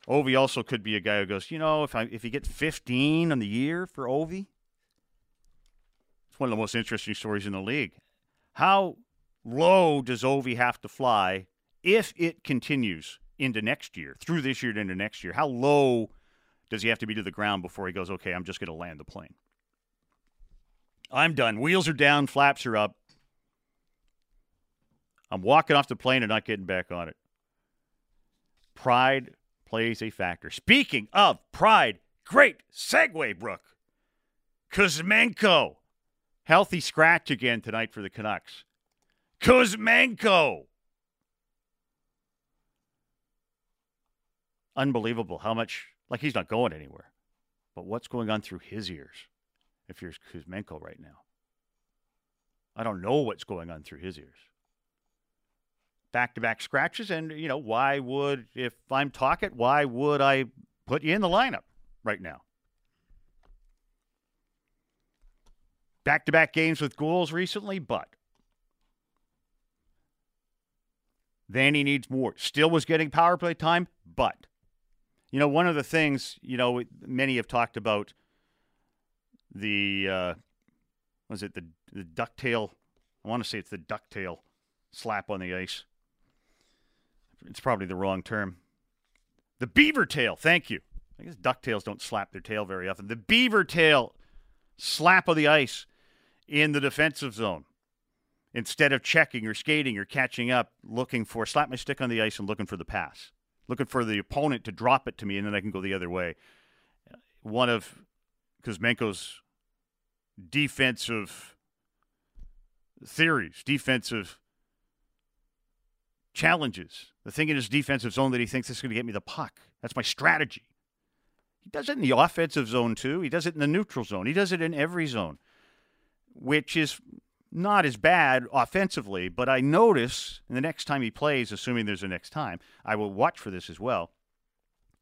Ovi also could be a guy who goes, you know, if he gets 15 on the year for Ovi, it's one of the most interesting stories in the league. How low does Ovi have to fly if it continues into next year, through this year to into next year? How low does he have to be to the ground before he goes, okay, I'm just going to land the plane? I'm done. Wheels are down. Flaps are up. I'm walking off the plane and not getting back on it. Pride plays a factor. Speaking of pride, great segue, Brooke. Kuzmenko, healthy scratch again tonight for the Canucks. Kuzmenko. Unbelievable how much, like he's not going anywhere. But what's going on through his ears if you're Kuzmenko right now? I don't know what's going on through his ears. Back-to-back scratches, and, you know, why would, if I'm Tocchet, why would I put you in the lineup right now? Back-to-back games with goals recently, but then he needs more. Still was getting power play time, but, you know, one of the things, you know, many have talked about the, was it the ducktail? I want to say it's the ducktail slap on the ice. It's probably the wrong term. The beaver tail. Thank you. I guess ducktails don't slap their tail very often. The beaver tail slap of the ice in the defensive zone. Instead of checking or skating or catching up, looking for, slap my stick on the ice and looking for the pass. Looking for the opponent to drop it to me, and then I can go the other way. One of Kuzmenko's defensive theories, defensive challenges. The thing in his defensive zone that he thinks this is going to get me the puck. That's my strategy. He does it in the offensive zone too. He does it in the neutral zone. He does it in every zone, which is not as bad offensively, but I notice in the next time he plays, assuming there's a next time, I will watch for this as well.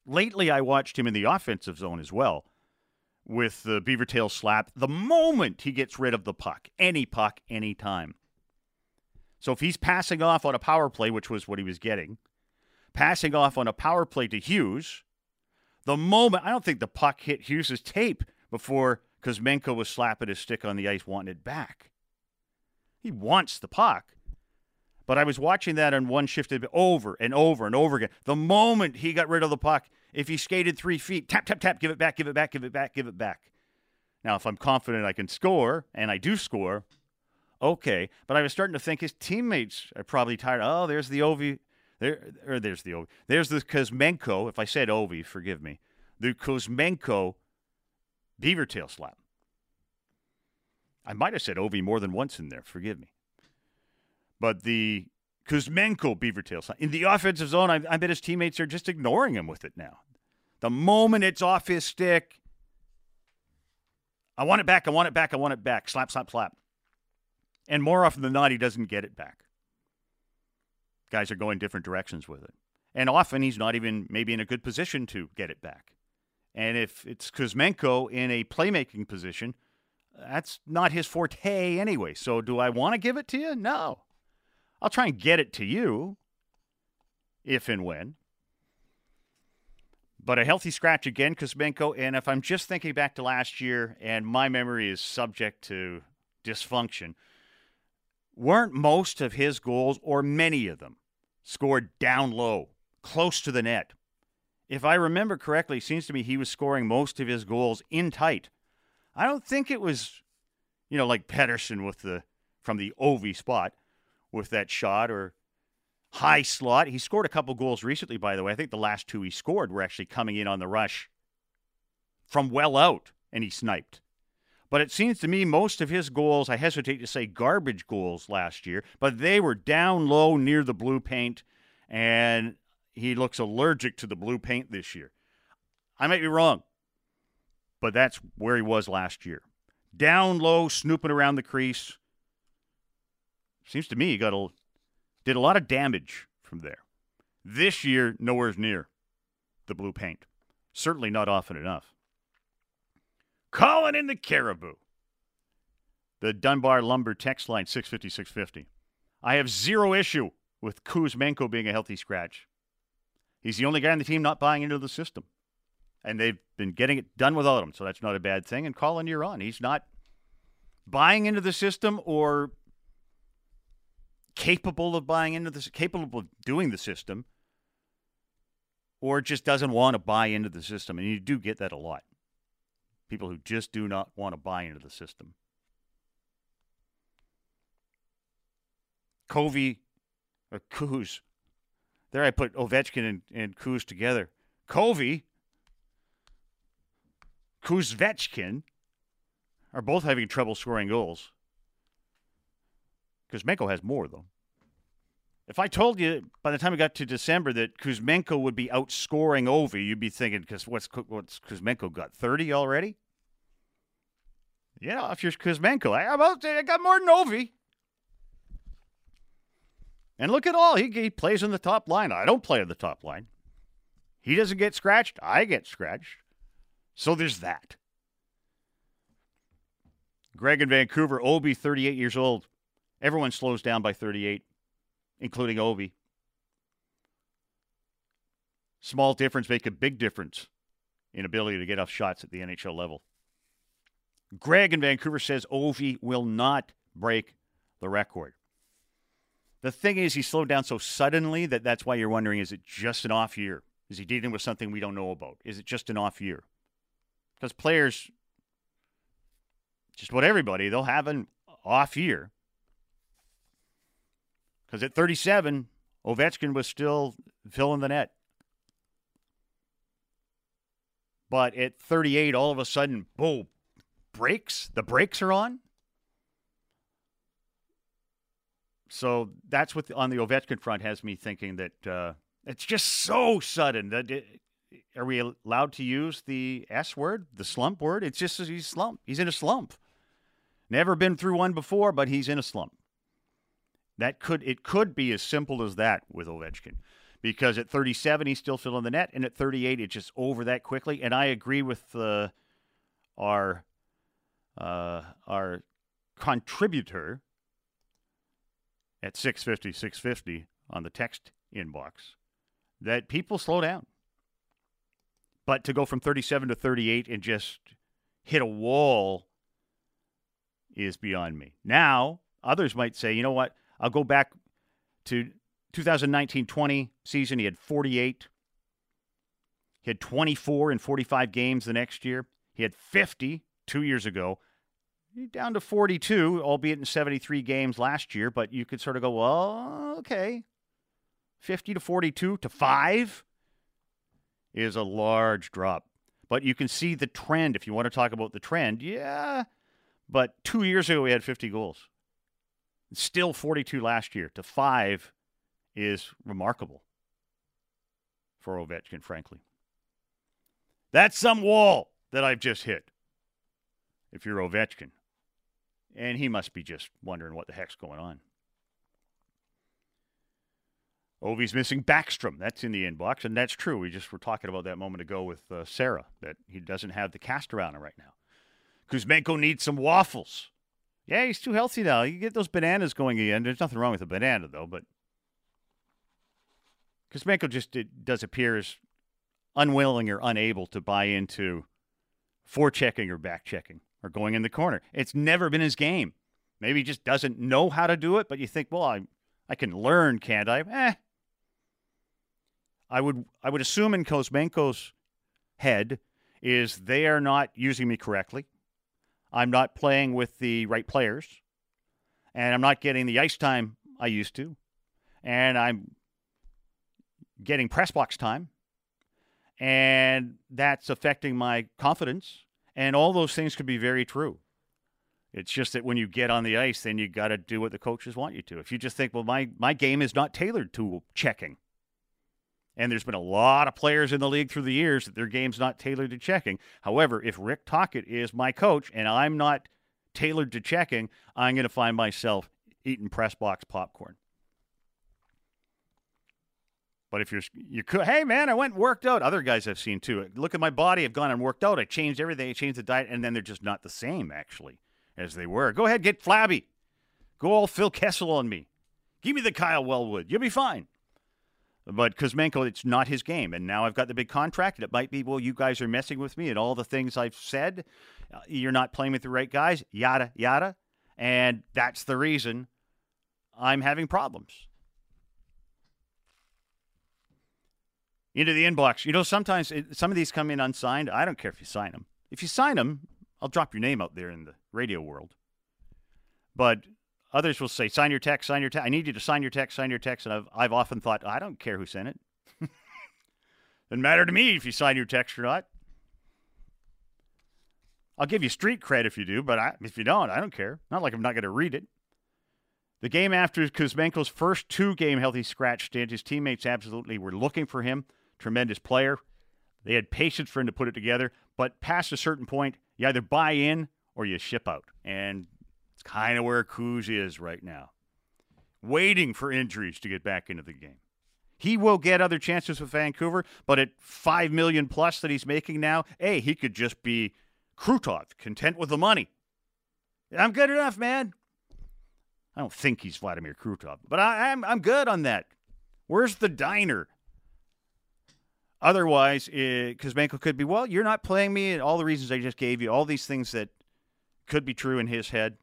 Lately, I watched him in the offensive zone as well with the beaver tail slap the moment he gets rid of the puck, any time. So if he's passing off on a power play, which was what he was getting, passing off on a power play to Hughes, the moment, I don't think the puck hit Hughes' tape before Kuzmenko was slapping his stick on the ice wanting it back. He wants the puck. But I was watching that on one shift over and over and over again. The moment he got rid of the puck, if he skated 3 feet, tap, tap, tap, give it back, give it back, give it back, give it back. Now, if I'm confident I can score, and I do score, okay, but I was starting to think his teammates are probably tired. Oh, there's the Ovi. There's the Ovi. There's the Kuzmenko. If I said Ovi, forgive me. The Kuzmenko beaver tail slap. I might have said Ovi more than once in there. Forgive me. But the Kuzmenko beaver tail slap. In the offensive zone, I bet his teammates are just ignoring him with it now. The moment it's off his stick, I want it back, I want it back, I want it back. Slap, slap, slap. And more often than not, he doesn't get it back. Guys are going different directions with it. And often he's not even maybe in a good position to get it back. And if it's Kuzmenko in a playmaking position, that's not his forte anyway. So do I want to give it to you? No. I'll try and get it to you if and when. But a healthy scratch again, Kuzmenko. And if I'm just thinking back to last year, and my memory is subject to dysfunction, weren't most of his goals, or many of them, scored down low, close to the net? If I remember correctly, it seems to me he was scoring most of his goals in tight. I don't think it was, you know, like Pettersson with the from the Ovi spot with that shot or high slot. He scored a couple goals recently, by the way. I think the last two he scored were actually coming in on the rush from well out, and he sniped. But it seems to me most of his goals, I hesitate to say garbage goals last year, but they were down low near the blue paint, and he looks allergic to the blue paint this year. I might be wrong, but that's where he was last year. Down low, snooping around the crease. Seems to me he did a lot of damage from there. This year, nowhere near the blue paint. Certainly not often enough. Calling in the caribou. The Dunbar Lumber text line, 650-650. I have zero issue with Kuzmenko being a healthy scratch. He's the only guy on the team not buying into the system. And they've been getting it done without him, so that's not a bad thing. And Colin, you're on. He's not buying into the system or capable of buying into the capable of doing the system or just doesn't want to buy into the system. And you do get that a lot. People who just do not want to buy into the system. Covey or Kuz. There I put Ovechkin and Kuz together. Covey, Kuzvechkin are both having trouble scoring goals. Kuzmenko has more, though. If I told you by the time we got to December that Kuzmenko would be outscoring Ovi, you'd be thinking, because what's Kuzmenko got, 30 already? Yeah, if you're Kuzmenko, I got more than Ovi. And look at all, he plays in the top line. I don't play in the top line. He doesn't get scratched, I get scratched. So there's that. Greg in Vancouver, Obi, 38 years old. Everyone slows down by 38. Including Ovi. Small difference make a big difference in ability to get off shots at the NHL level. Greg in Vancouver says Ovi will not break the record. The thing is, he slowed down so suddenly that's why you're wondering, is it just an off year? Is he dealing with something we don't know about? Is it just an off year? Because players, just about everybody, they'll have an off year. Because at 37, Ovechkin was still filling the net. But at 38, all of a sudden, boom, brakes. The brakes are on. So that's what, on the Ovechkin front, has me thinking that it's just so sudden. Are we allowed to use the S word, the slump word? It's just he's slumped. He's in a slump. Never been through one before, but he's in a slump. It could be as simple as that with Ovechkin, because at 37 he's still filling the net, and at 38 it's just over that quickly. And I agree with our contributor at 650 on the text inbox that people slow down, but to go from 37 to 38 and just hit a wall is beyond me. Now others might say, you know what? I'll go back to 2019-20 season. He had 48. He had 24 in 45 games the next year. He had 50 2 years ago. He's down to 42, albeit in 73 games last year. But you could sort of go, well, okay. 50 to 42 to 5 is a large drop. But you can see the trend. If you want to talk about the trend, yeah. But 2 years ago, he had 50 goals. Still 42 last year to 5 is remarkable for Ovechkin, frankly. That's some wall that I've just hit if you're Ovechkin. And he must be just wondering what the heck's going on. Ovi's missing Backstrom. That's in the inbox, and that's true. We just were talking about that a moment ago with Sarah, that he doesn't have the caster on him right now. Kuzmenko needs some waffles. Yeah, he's too healthy now. You get those bananas going again. There's nothing wrong with a banana, though, but Kuzmenko just does appear as unwilling or unable to buy into forechecking or backchecking or going in the corner. It's never been his game. Maybe he just doesn't know how to do it, but you think, well, I can learn, can't I? I would assume in Kuzmenko's head is they are not using me correctly. I'm not playing with the right players, and I'm not getting the ice time I used to, and I'm getting press box time, and that's affecting my confidence, and all those things could be very true. It's just that when you get on the ice, then you got to do what the coaches want you to. If you just think, well, my game is not tailored to checking, and there's been a lot of players in the league through the years that their game's not tailored to checking. However, if Rick Tocchet is my coach and I'm not tailored to checking, I'm going to find myself eating press box popcorn. But if you could, hey, man, I went and worked out. Other guys I've seen, too. Look at my body. I've gone and worked out. I changed everything. I changed the diet. And then they're just not the same, actually, as they were. Go ahead, get flabby. Go all Phil Kessel on me. Give me the Kyle Wellwood. You'll be fine. But Kuzmenko, it's not his game. And now I've got the big contract, and it might be, well, you guys are messing with me and all the things I've said. You're not playing with the right guys, yada, yada. And that's the reason I'm having problems. Into the inbox. You know, sometimes some of these come in unsigned. I don't care if you sign them. If you sign them, I'll drop your name out there in the radio world. But others will say, sign your text, sign your text. I need you to sign your text, sign your text. And I've often thought, I don't care who sent it. Doesn't matter to me if you sign your text or not. I'll give you street cred if you do, but if you don't, I don't care. Not like I'm not going to read it. The game after Kuzmenko's first two-game healthy scratch stint, his teammates absolutely were looking for him. Tremendous player. They had patience for him to put it together. But past a certain point, you either buy in or you ship out. And it's kind of where Kuz is right now. Waiting for injuries to get back into the game. He will get other chances with Vancouver, but at $5 million plus that he's making now, hey, he could just be Krutov, content with the money. I'm good enough, man. I don't think he's Vladimir Krutov, but I'm good on that. Where's the diner? Otherwise, Kuzmenko could be, well, you're not playing me, and all the reasons I just gave you, all these things that could be true in his head,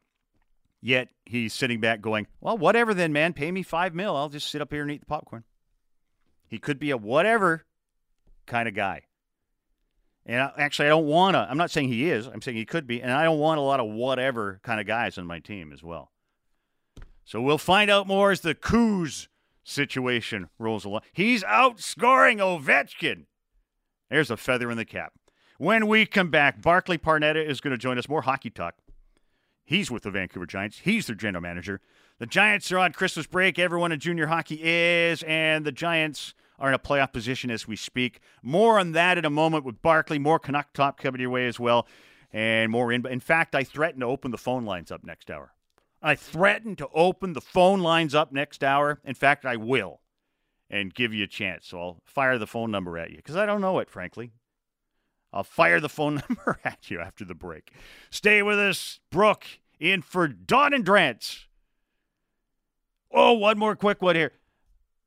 yet he's sitting back going, well, whatever then, man, pay me $5 million. I'll just sit up here and eat the popcorn. He could be a whatever kind of guy. And I don't want to. I'm not saying he is. I'm saying he could be. And I don't want a lot of whatever kind of guys on my team as well. So we'll find out more as the Kuz situation rolls along. He's outscoring Ovechkin. There's a feather in the cap. When we come back, Barclay Parnetta is going to join us. More hockey talk. He's with the Vancouver Giants. He's their general manager. The Giants are on Christmas break. Everyone in junior hockey is, and the Giants are in a playoff position as we speak. More on that in a moment with Barclay. More Canuck Talk coming your way as well, and more in. In fact, I threaten to open the phone lines up next hour. I threaten to open the phone lines up next hour. In fact, I will, and give you a chance. So I'll fire the phone number at you because I don't know it, frankly. I'll fire the phone number at you after the break. Stay with us. Brooke in for Dodd and Drance. Oh, one more quick one here.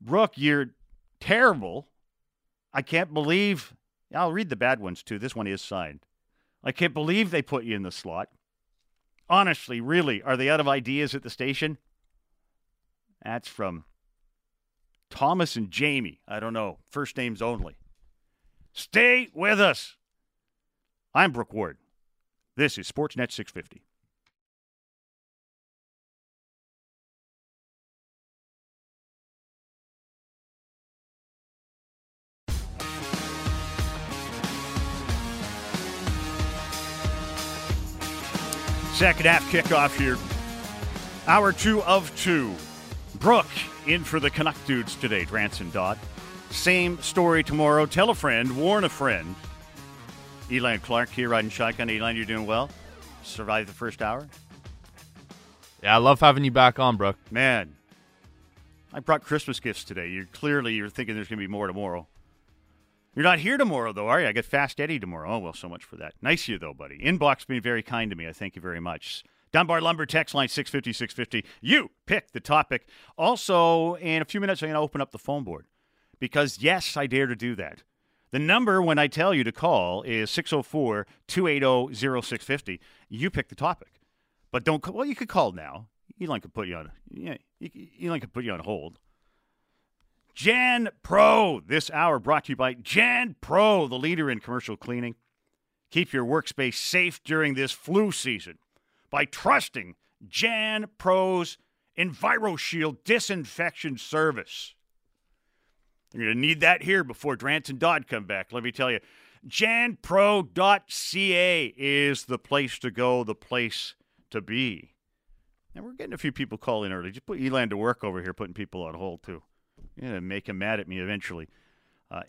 Brooke, you're terrible. I can't believe. I'll read the bad ones, too. This one is signed. I can't believe they put you in the slot. Honestly, really, are they out of ideas at the station? That's from Thomas and Jamie. I don't know. First names only. Stay with us. I'm Brooke Ward. This is Sportsnet 650. Second half kickoff here. Hour two of two. Brooke in for the Canuck dudes today, Drance and Dodd. Same story tomorrow. Tell a friend, warn a friend. Elan Clark here riding shotgun. Elan, you're doing well? Survived the first hour? Yeah, I love having you back on, Brooke. Man, I brought Christmas gifts today. You're thinking there's going to be more tomorrow. You're not here tomorrow, though, are you? I got Fast Eddie tomorrow. Oh, well, so much for that. Nice of you, though, buddy. Inbox being very kind to me. I thank you very much. Dunbar Lumber, text line 650-650. You pick the topic. Also, in a few minutes, I'm going to open up the phone board because, yes, I dare to do that. The number when I tell you to call is 604-280-0650. You pick the topic. But don't call. Well, you could call now. Elon could put you on, yeah, Elon could put you on hold. JanPro, this hour brought to you by JanPro, the leader in commercial cleaning. Keep your workspace safe during this flu season by trusting JanPro's EnviroShield disinfection service. You're going to need that here before Drance and Dodd come back, let me tell you. JanPro.ca is the place to go, the place to be. And we're getting a few people call in early. Just put Elan to work over here, putting people on hold, too. Yeah, make him mad at me eventually.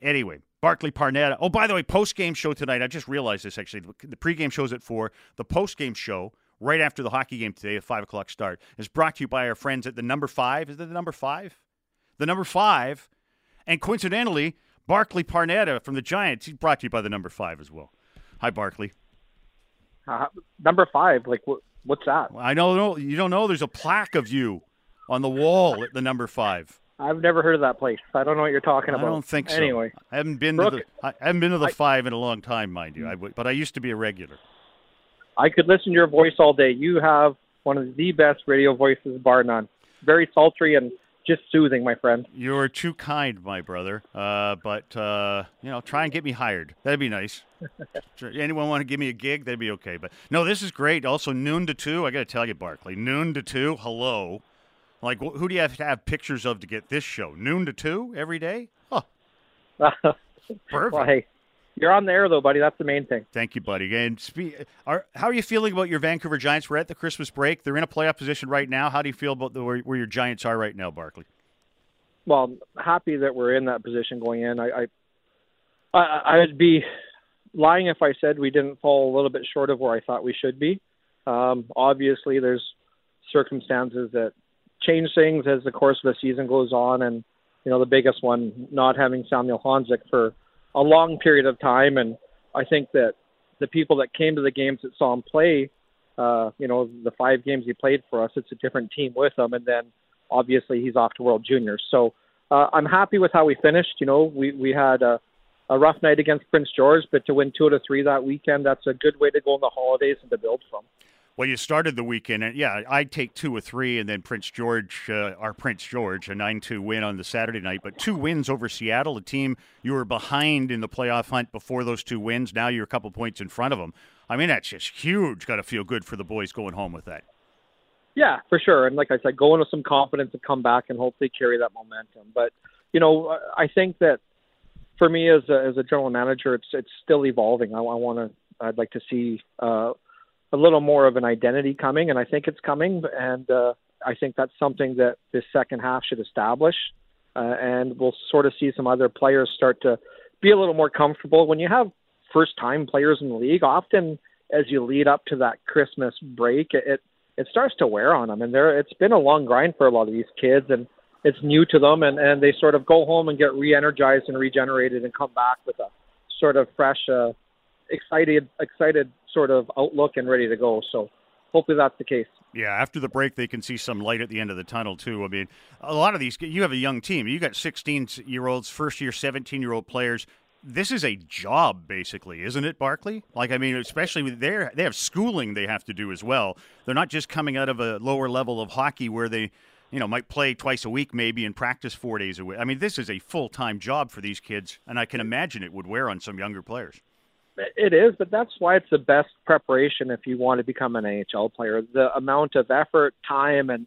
Anyway, Barclay Parnetta. Oh, by the way, post-game show tonight. I just realized this, actually. The pregame show's at 4. The post-game show, right after the hockey game today, at 5 o'clock start, is brought to you by our friends at the number 5. Is it the number 5? The number 5. And coincidentally, Barclay Parnetta from the Giants, he's brought to you by the number 5 as well. Hi, Barclay. Number 5? Like, what's that? I don't know. You don't know? There's a plaque of you on the wall at the number 5. I've never heard of that place. I don't know what you're talking about. I don't think so. Anyway, I haven't been to the five in a long time, mind you. But I used to be a regular. I could listen to your voice all day. You have one of the best radio voices, bar none. Very sultry and just soothing, my friend. You're too kind, my brother. Try and get me hired. That'd be nice. Sure. Anyone want to give me a gig? That'd be okay. But no, this is great. Also, noon to 2. I got to tell you, Barclay. Noon to 2. Hello. Like, who do you have to have pictures of to get this show? Noon to 2 every day? Huh. Perfect. Well, hey, You're on the air, though, buddy. That's the main thing. Thank you, buddy. And how are you feeling about your Vancouver Giants? We're at the Christmas break. They're in a playoff position right now. How do you feel about where your Giants are right now, Barkley? Well, I'm happy that we're in that position going in. I would be lying if I said we didn't fall a little bit short of where I thought we should be. Obviously, there's circumstances that change things as the course of the season goes on, and you know the biggest one, not having Samuel Honzek for a long period of time. And I think that the people that came to the games that saw him play, the 5 games he played for us, it's a different team with him. And then obviously he's off to World Juniors. So I'm happy with how we finished. You know, we had a rough night against Prince George, but to win 2 out of 3 that weekend, that's a good way to go in the holidays and to build from. Well, you started the weekend, and yeah, I'd take 2 or 3, and then Prince George, a 9-2 win on the Saturday night, but 2 wins over Seattle, a team you were behind in the playoff hunt before those 2 wins. Now you're a couple points in front of them. I mean, that's just huge. Got to feel good for the boys going home with that. Yeah, for sure. And like I said, go in with some confidence and come back and hopefully carry that momentum. But, you know, I think that for me as a general manager, it's still evolving. I'd like to see a little more of an identity coming, and I think it's coming. And I think that's something that this second half should establish. And we'll sort of see some other players start to be a little more comfortable. When you have first-time players in the league, often as you lead up to that Christmas break, it starts to wear on them. And it's been a long grind for a lot of these kids, and it's new to them. And they sort of go home and get re-energized and regenerated and come back with a sort of fresh, excited sort of outlook and ready to go. So hopefully that's the case. Yeah, after the break, they can see some light at the end of the tunnel too. I mean, a lot of these, you have a young team. You got 16-year-olds, first-year, 17-year-old players. This is a job, basically, isn't it, Barkley? Like, I mean, especially they have schooling they have to do as well. They're not just coming out of a lower level of hockey where they, you know, might play twice a week maybe and practice 4 days a week. I mean, this is a full-time job for these kids, and I can imagine it would wear on some younger players. It is, but that's why it's the best preparation if you want to become an NHL player. The amount of effort, time, and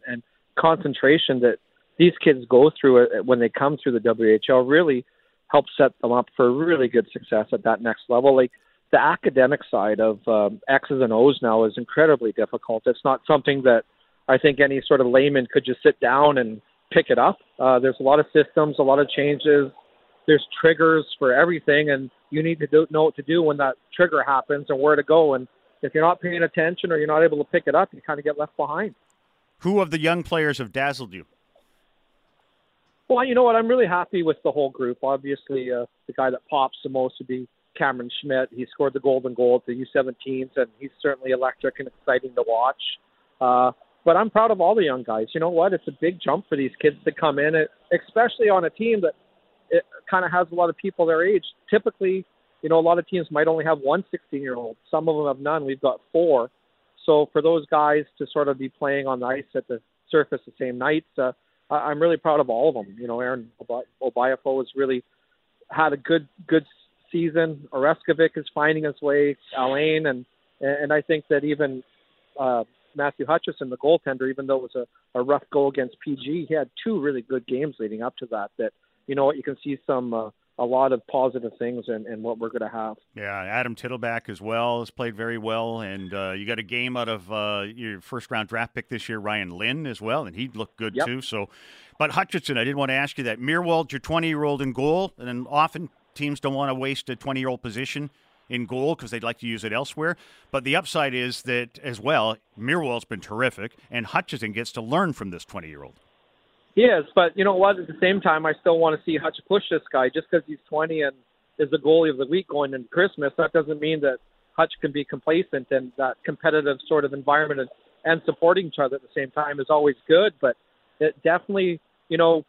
concentration that these kids go through when they come through the WHL really helps set them up for really good success at that next level. Like the academic side of X's and O's now is incredibly difficult. It's not something that I think any sort of layman could just sit down and pick it up. There's a lot of systems, a lot of changes. There's triggers for everything, and you need to know what to do when that trigger happens and where to go. And if you're not paying attention or you're not able to pick it up, you kind of get left behind. Who of the young players have dazzled you? Well, you know what? I'm really happy with the whole group. Obviously, the guy that pops the most would be Cameron Schmidt. He scored the golden goal at the U17s, and he's certainly electric and exciting to watch. But I'm proud of all the young guys. You know what? It's a big jump for these kids to come in, especially on a team that it kind of has a lot of people their age. Typically, you know, a lot of teams might only have one 16-year-old. Some of them have none. We've got 4. So for those guys to sort of be playing on the ice at the surface the same nights, I'm really proud of all of them. You know, Aaron Obiafo has really had a good season. Oreskovic is finding his way. Allain, and I think that even Matthew Hutchison, the goaltender, even though it was a rough goal against PG, he had 2 really good games leading up to that. You know what? You can see a lot of positive things in what we're going to have. Yeah, Adam Tittleback as well has played very well. And you got a game out of your first-round draft pick this year, Ryan Lynn, as well, and he looked good too. So, but Hutchison, I did want to ask you that. Meerwald, your 20-year-old in goal, and then often teams don't want to waste a 20-year-old position in goal because they'd like to use it elsewhere. But the upside is that, as well, Meerwald's been terrific, and Hutchison gets to learn from this 20-year-old. He is, but you know what? At the same time, I still want to see Hutch push this guy. Just because he's 20 and is the goalie of the week going into Christmas, that doesn't mean that Hutch can be complacent, and that competitive sort of environment and supporting each other at the same time is always good. But it definitely, you know,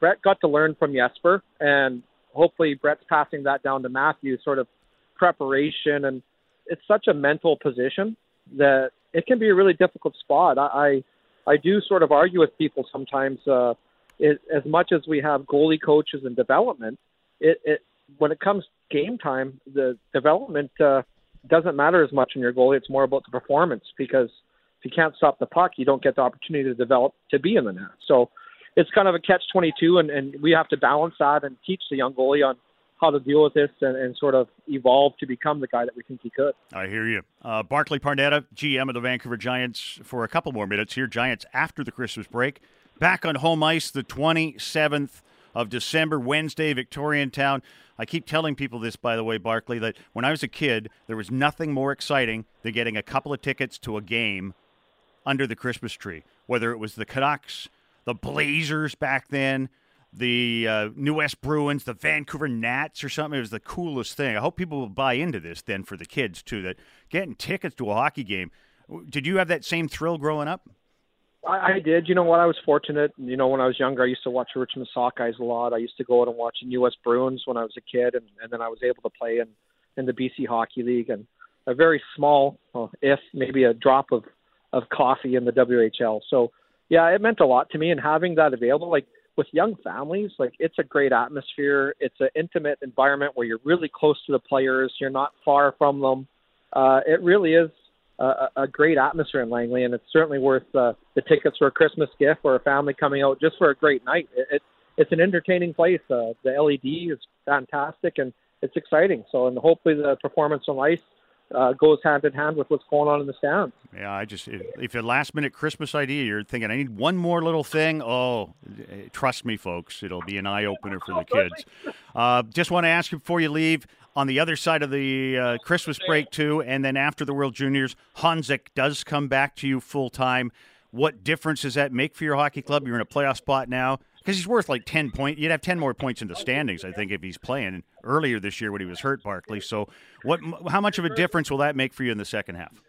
Brett got to learn from Jesper, and hopefully Brett's passing that down to Matthew, sort of preparation. And it's such a mental position that it can be a really difficult spot. I do sort of argue with people sometimes. As much as we have goalie coaches and development, when it comes game time, the development doesn't matter as much in your goalie. It's more about the performance, because if you can't stop the puck, you don't get the opportunity to develop to be in the net. So it's kind of a catch-22, and we have to balance that and teach the young goalie on how to deal with this and sort of evolve to become the guy that we think he could. I hear you. Barclay Parnetta, GM of the Vancouver Giants, for a couple more minutes here. Giants after the Christmas break. Back on home ice the 27th of December, Wednesday, Victoriantown. I keep telling people this, by the way, Barclay, that when I was a kid, there was nothing more exciting than getting a couple of tickets to a game under the Christmas tree, whether it was the Canucks, the Blazers back then, the New West Bruins, the Vancouver Nats or something. It was the coolest thing. I hope people will buy into this then for the kids, too, that getting tickets to a hockey game. Did you have that same thrill growing up? I did. You know what? I was fortunate. You know, when I was younger, I used to watch Richmond Sockeyes a lot. I used to go out and watch the U.S. Bruins when I was a kid, and then I was able to play in the BC Hockey League, and a very small, if maybe a drop of coffee in the WHL. So, yeah, it meant a lot to me, and having that available, like, with young families, like, it's a great atmosphere. It's an intimate environment where you're really close to the players. You're not far from them. It really is a great atmosphere in Langley, and it's certainly worth the tickets for a Christmas gift or a family coming out just for a great night. It's an entertaining place. The LED is fantastic, and it's exciting. So, and hopefully the performance on ice goes hand in hand with what's going on in the stands. Yeah, if your last-minute Christmas idea, you're thinking, I need one more little thing, trust me, folks, it'll be an eye-opener for the kids. Just want to ask you before you leave, on the other side of the Christmas break, too, and then after the World Juniors, Honzek does come back to you full-time. What difference does that make for your hockey club? You're in a playoff spot now. Because he's worth like 10 points. You'd have 10 more points in the standings, I think, if he's playing earlier this year when he was hurt, Barclay. So how much of a difference will that make for you in the second half?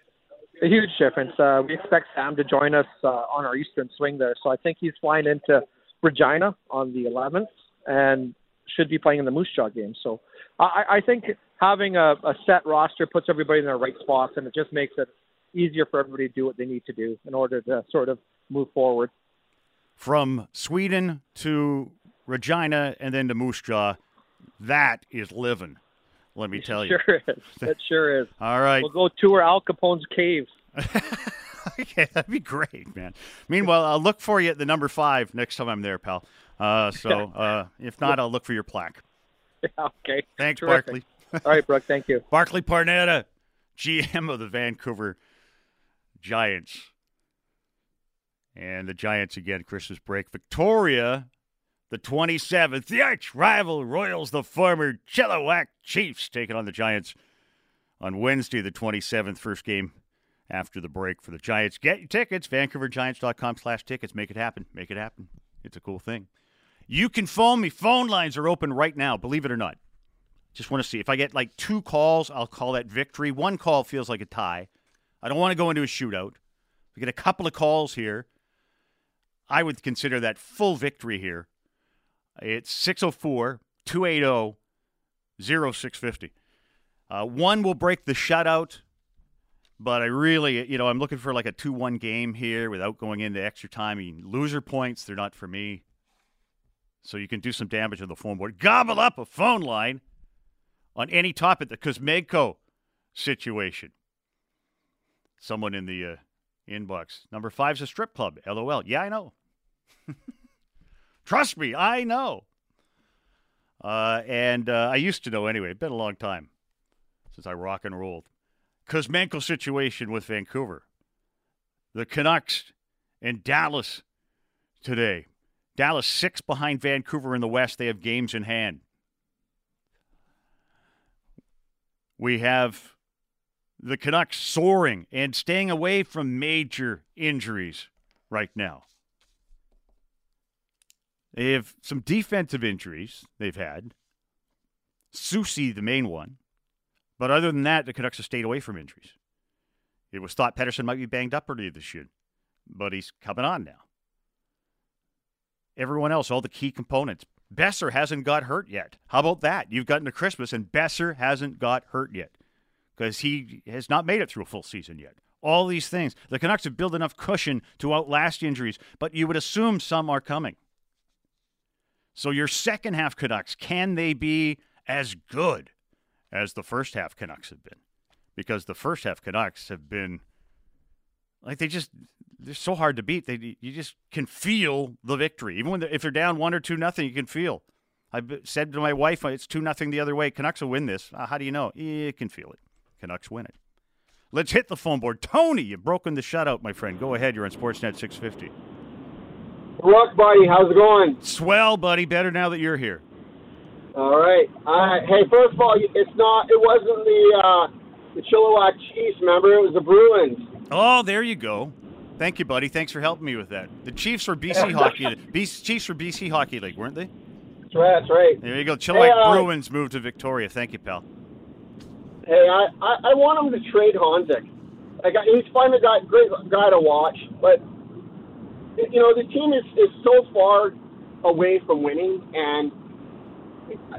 A huge difference. We expect Sam to join us on our eastern swing there. So I think he's flying into Regina on the 11th and should be playing in the Moose Jaw game. So I think having a set roster puts everybody in their right spots, and it just makes it easier for everybody to do what they need to do in order to sort of move forward. From Sweden to Regina and then to Moose Jaw, that is living, let me tell you. Sure is. That sure is. All right. We'll go tour Al Capone's cave. Okay, that'd be great, man. Meanwhile, I'll look for you at the number 5 next time I'm there, pal. So if not, I'll look for your plaque. Okay. Thanks, Barclay. All right, Brooke, thank you. Barclay Parnetta, GM of the Vancouver Giants. And the Giants again, Christmas break. Victoria, the 27th. The arch-rival Royals, the former Chilliwack Chiefs, taking on the Giants on Wednesday, the 27th. First game after the break for the Giants. Get your tickets, VancouverGiants.com/tickets. Make it happen. Make it happen. It's a cool thing. You can phone me. Phone lines are open right now, believe it or not. Just want to see. If I get like 2 calls, I'll call that victory. 1 call feels like a tie. I don't want to go into a shootout. We get a couple of calls here. I would consider that full victory here. It's 604-280-0650. One will break the shutout, but I really, I'm looking for like a 2-1 game here without going into extra time. I mean, loser points, they're not for me. So you can do some damage on the phone board. Gobble up a phone line on any topic, the Kuzmenko situation. Someone in the inbox. Number 5's a strip club. LOL. Yeah, I know. Trust me, I know. And I used to know anyway. It's been a long time since I rock and rolled. Kuzmenko situation with Vancouver. The Canucks and Dallas today. Dallas 6 behind Vancouver in the West. They have games in hand. We have the Canucks soaring and staying away from major injuries right now. They have some defensive injuries they've had. Soucy, the main one. But other than that, the Canucks have stayed away from injuries. It was thought Pettersson might be banged up earlier this year, but he's coming on now. Everyone else, all the key components. Besser hasn't got hurt yet. How about that? You've gotten to Christmas, and Besser hasn't got hurt yet, because he has not made it through a full season yet. All these things. The Canucks have built enough cushion to outlast injuries, but you would assume some are coming. So your second half Canucks, can they be as good as the first half Canucks have been? Because the first half Canucks have been, like, they're so hard to beat. You just can feel the victory. Even if they're down 1 or 2-0, you can feel. I said to my wife, it's 2-0 the other way. Canucks will win this. How do you know? You can feel it. Canucks win it. Let's hit the phone board. Tony, you've broken the shutout, my friend. Go ahead. You're on Sportsnet 650. Look, buddy, how's it going? Swell, buddy. Better now that you're here. All right. Hey, first of all, it wasn't the Chilliwack Chiefs, remember? It was the Bruins. Oh, there you go. Thank you, buddy. Thanks for helping me with that. The Chiefs were BC Hockey. Chiefs were BC Hockey League, weren't they? That's right. That's right. There you go. Chilliwack Bruins moved to Victoria. Thank you, pal. Hey, I want him to trade Honzek. He's finally got a great guy to watch, but you know the team is so far away from winning, and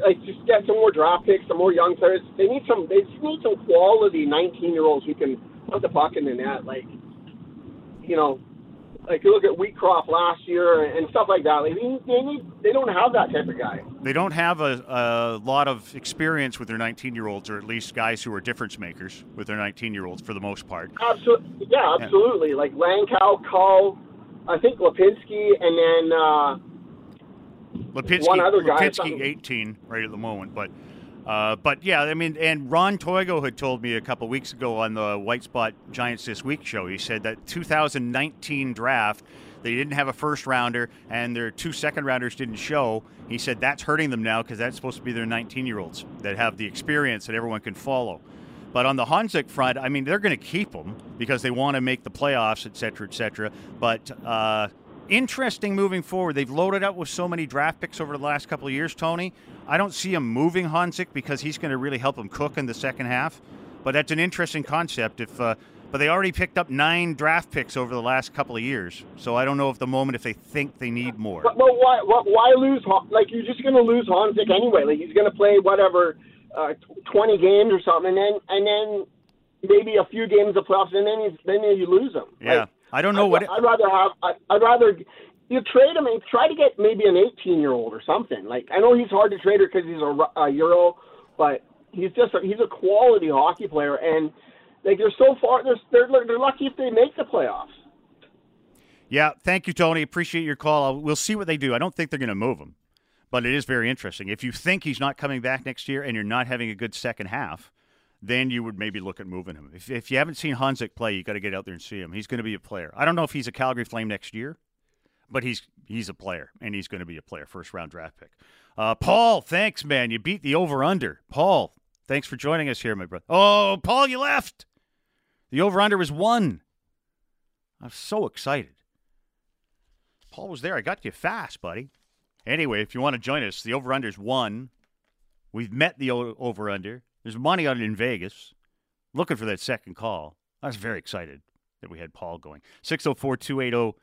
like just get some more draft picks, some more young players. They need some. They just need some quality 19-year-olds who can put the puck in the net, like you know, like you look at Wheatcroft last year and stuff like that. Like they don't have that type of guy. They don't have a lot of experience with their 19-year-olds, or at least guys who are difference makers with their 19-year-olds for the most part. Absolutely, yeah, absolutely. Yeah. Like Lankow, Cull, I think Lipinski, and then one other guy. Lipinski, 18 right at the moment. But yeah, I mean, and Ron Toigo had told me a couple weeks ago on the White Spot Giants This Week show, he said that 2019 draft, they didn't have a first-rounder, and their 2 second-rounders didn't show. He said that's hurting them now because that's supposed to be their 19-year-olds that have the experience that everyone can follow. But on the Honzek front, I mean, they're going to keep them because they want to make the playoffs, et cetera, et cetera. But interesting moving forward. They've loaded up with so many draft picks over the last couple of years, Tony. I don't see him moving Honzek because he's going to really help him cook in the second half. But that's an interesting concept. But they already picked up 9 draft picks over the last couple of years. So I don't know at the moment if they think they need more. Well, why lose? Like, you're just going to lose Honzek anyway. Like, he's going to play, 20 games or something, and then maybe a few games of playoffs, and then you lose him. Yeah, like, I don't know what... I'd rather you trade him and try to get maybe an 18-year-old or something. Like, I know he's hard to trade because he's a Euro, but he's a quality hockey player, and... Like they're so far, they're lucky if they make the playoffs. Yeah, thank you, Tony. Appreciate your call. We'll see what they do. I don't think they're going to move him, but it is very interesting. If you think he's not coming back next year and you're not having a good second half, then you would maybe look at moving him. If you haven't seen Honzek play, you got to get out there and see him. He's going to be a player. I don't know if he's a Calgary Flame next year, but he's a player, and he's going to be a player. First-round draft pick. Paul, thanks, man. You beat the over-under. Paul, thanks for joining us here, my brother. Oh, Paul, you left. The over-under was 1. I'm so excited. Paul was there. I got you fast, buddy. Anyway, if you want to join us, the over-under is 1. We've met the over-under. There's money on it in Vegas. Looking for that second call. I was very excited that we had Paul going. 604-280-0650,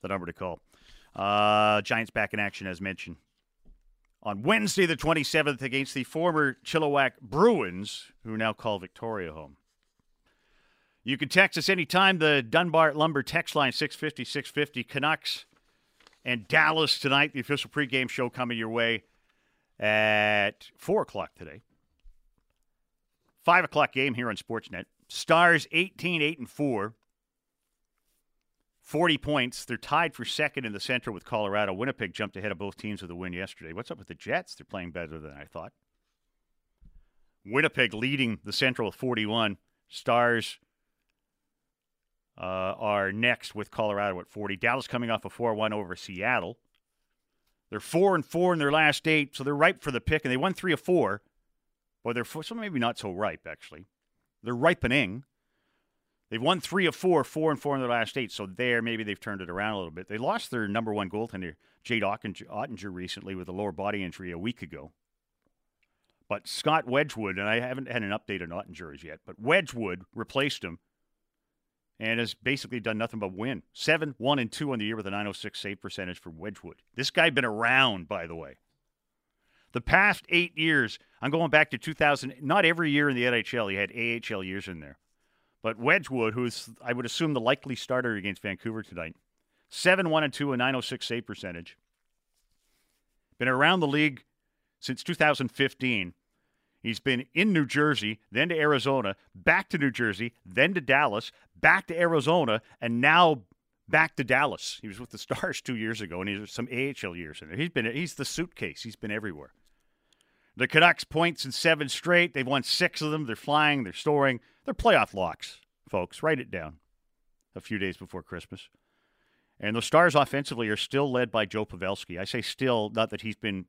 the number to call. Giants back in action, as mentioned. On Wednesday the 27th against the former Chilliwack Bruins, who now call Victoria home. You can text us anytime. The Dunbar Lumber text line 650-650. Canucks and Dallas tonight. The official pregame show coming your way at 4 o'clock today. 5 o'clock game here on Sportsnet. Stars 18-8-4. 40 points. They're tied for second in the Central with Colorado. Winnipeg jumped ahead of both teams with a win yesterday. What's up with the Jets? They're playing better than I thought. Winnipeg leading the Central with 41. Stars are next with Colorado at 40. Dallas coming off a 4-1 over Seattle. They're 4-4 in their last 8, so they're ripe for the pick, and they won 3 of 4. Or they're so maybe not so ripe, actually. They're ripening. They've won 3 of 4, 4-4 in their last 8, so there maybe they've turned it around a little bit. They lost their number 1 goaltender, Jade Ottinger, recently with a lower body injury a week ago. But Scott Wedgwood, and I haven't had an update on Ottinger as yet, but Wedgwood replaced him and has basically done nothing but win. 7-1-2 on the year with a 906 save percentage for Wedgwood. This guy been around, by the way. The past 8 years, I'm going back to 2000, not every year in the NHL, he had AHL years in there. But Wedgwood, who's, I would assume, the likely starter against Vancouver tonight, 7-1-2, a 906 save percentage. Been around the league since 2015. He's been in New Jersey, then to Arizona, back to New Jersey, then to Dallas, back to Arizona, and now back to Dallas. He was with the Stars 2 years ago, and he was some AHL years in there. He's the suitcase. He's been everywhere. The Canucks points in 7 straight. They've won 6 of them. They're flying. They're soaring. They're playoff locks, folks. Write it down a few days before Christmas. And the Stars offensively are still led by Joe Pavelski. I say still, not that he's been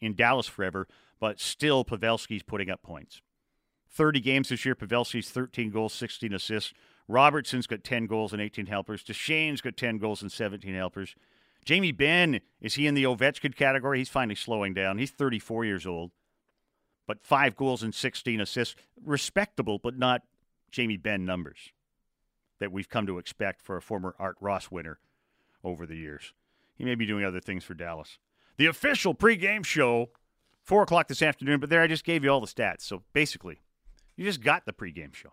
in Dallas forever, but still Pavelski's putting up points. 30 games this year, Pavelski's 13 goals, 16 assists. Robertson's got 10 goals and 18 helpers. Deshane's got 10 goals and 17 helpers. Jamie Benn, is he in the Ovechkin category? He's finally slowing down. He's 34 years old. But 5 goals and 16 assists. Respectable, but not Jamie Benn numbers that we've come to expect for a former Art Ross winner over the years. He may be doing other things for Dallas. The official pregame show, 4 o'clock this afternoon, but there I just gave you all the stats. So basically, you just got the pregame show.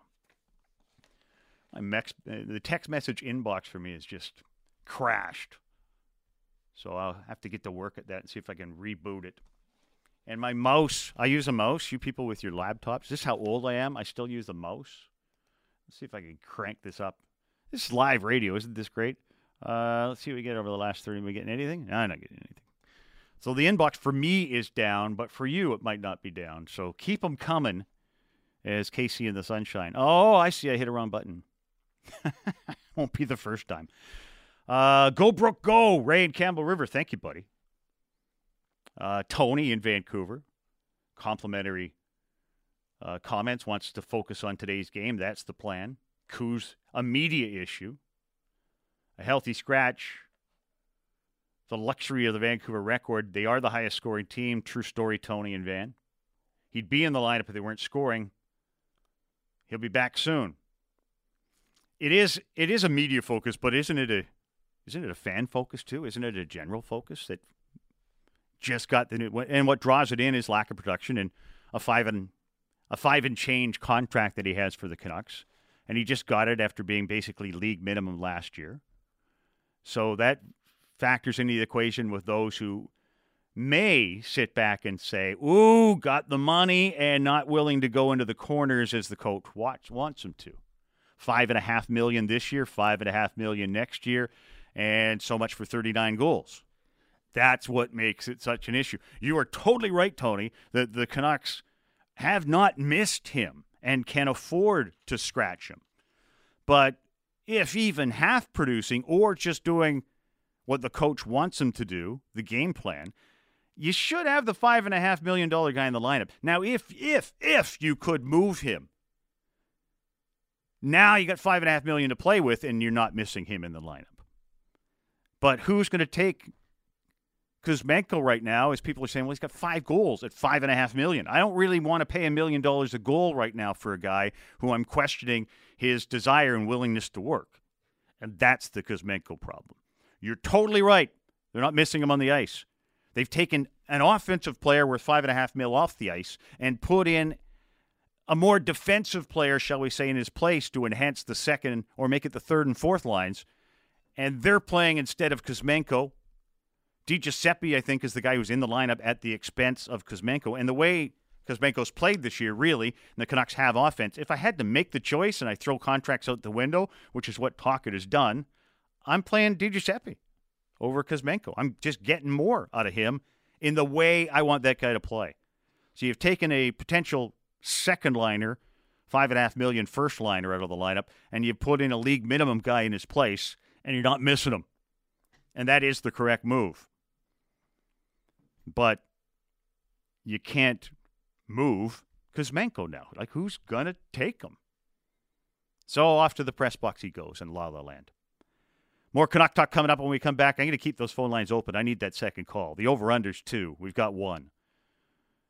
The text message inbox for me is just crashed. So I'll have to get to work at that and see if I can reboot it. And my mouse, I use a mouse. You people with your laptops, is this how old I am? I still use a mouse. Let's see if I can crank this up. This is live radio. Isn't this great? Let's see what we get over the last 30. Are we getting anything? No, I'm not getting anything. So the inbox for me is down, but for you it might not be down. So keep them coming as Casey in the Sunshine. Oh, I see. I hit a wrong button. Won't be the first time. Go, Brooke, go. Ray in Campbell River. Thank you, buddy. Tony in Vancouver. Complimentary comments. Wants to focus on today's game. That's the plan. Coos, a media issue. A healthy scratch. The luxury of the Vancouver record. They are the highest scoring team. True story, Tony and Van. He'd be in the lineup if they weren't scoring. He'll be back soon. It is a media focus, but isn't it a fan focus too? Isn't it a general focus that just got the new? And what draws it in is lack of production and a five and change contract that he has for the Canucks, and he just got it after being basically league minimum last year. So that factors into the equation with those who may sit back and say, "Ooh, got the money," and not willing to go into the corners as the coach wants them to. $5.5 million this year, $5.5 million next year, and so much for 39 goals. That's what makes it such an issue. You are totally right, Tony, that the Canucks have not missed him and can afford to scratch him. But if even half producing or just doing what the coach wants him to do, the game plan, you should have the $5.5 million guy in the lineup. Now, if you could move him, now you got $5.5 million to play with, and you're not missing him in the lineup. But who's going to take Kuzmenko right now? As people are saying, well, he's got 5 goals at $5.5 million. I don't really want to pay $1 million a goal right now for a guy who I'm questioning his desire and willingness to work. And that's the Kuzmenko problem. You're totally right. They're not missing him on the ice. They've taken an offensive player worth $5.5 million off the ice and put in a more defensive player, shall we say, in his place to enhance the second or make it the third and fourth lines. And they're playing instead of Kuzmenko. DiGiuseppe, I think, is the guy who's in the lineup at the expense of Kuzmenko. And the way Kuzmenko's played this year, really, and the Canucks have offense, if I had to make the choice and I throw contracts out the window, which is what Tocchet has done, I'm playing DiGiuseppe over Kuzmenko. I'm just getting more out of him in the way I want that guy to play. So you've taken a potential second liner, $5.5 million first liner out of the lineup, and you put in a league minimum guy in his place, and you're not missing him. And that is the correct move. But you can't move Kuzmenko now. Like, who's going to take him? So off to the press box he goes in La La Land. More Canuck Talk coming up when we come back. I'm going to keep those phone lines open. I need that second call. The over-under's 2. We've got 1.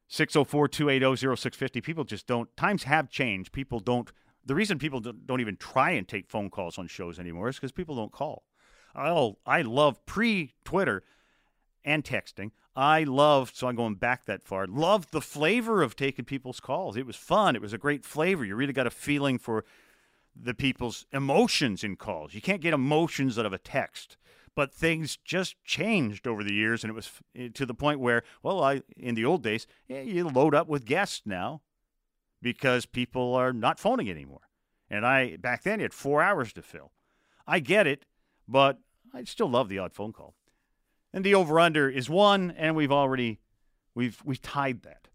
604-280-0650. People just don't. Times have changed. People don't. The reason people don't even try and take phone calls on shows anymore is because people don't call. I love pre-Twitter and texting. So I'm going back that far. Loved the flavor of taking people's calls. It was fun. It was a great flavor. You really got a feeling for the people's emotions in calls. You can't get emotions out of a text. But things just changed over the years, and it was to the point where, in the old days, you load up with guests now because people are not phoning anymore. And back then, you had 4 hours to fill. I get it, But I still love the odd phone call. And the over-under is 1, and we've tied that.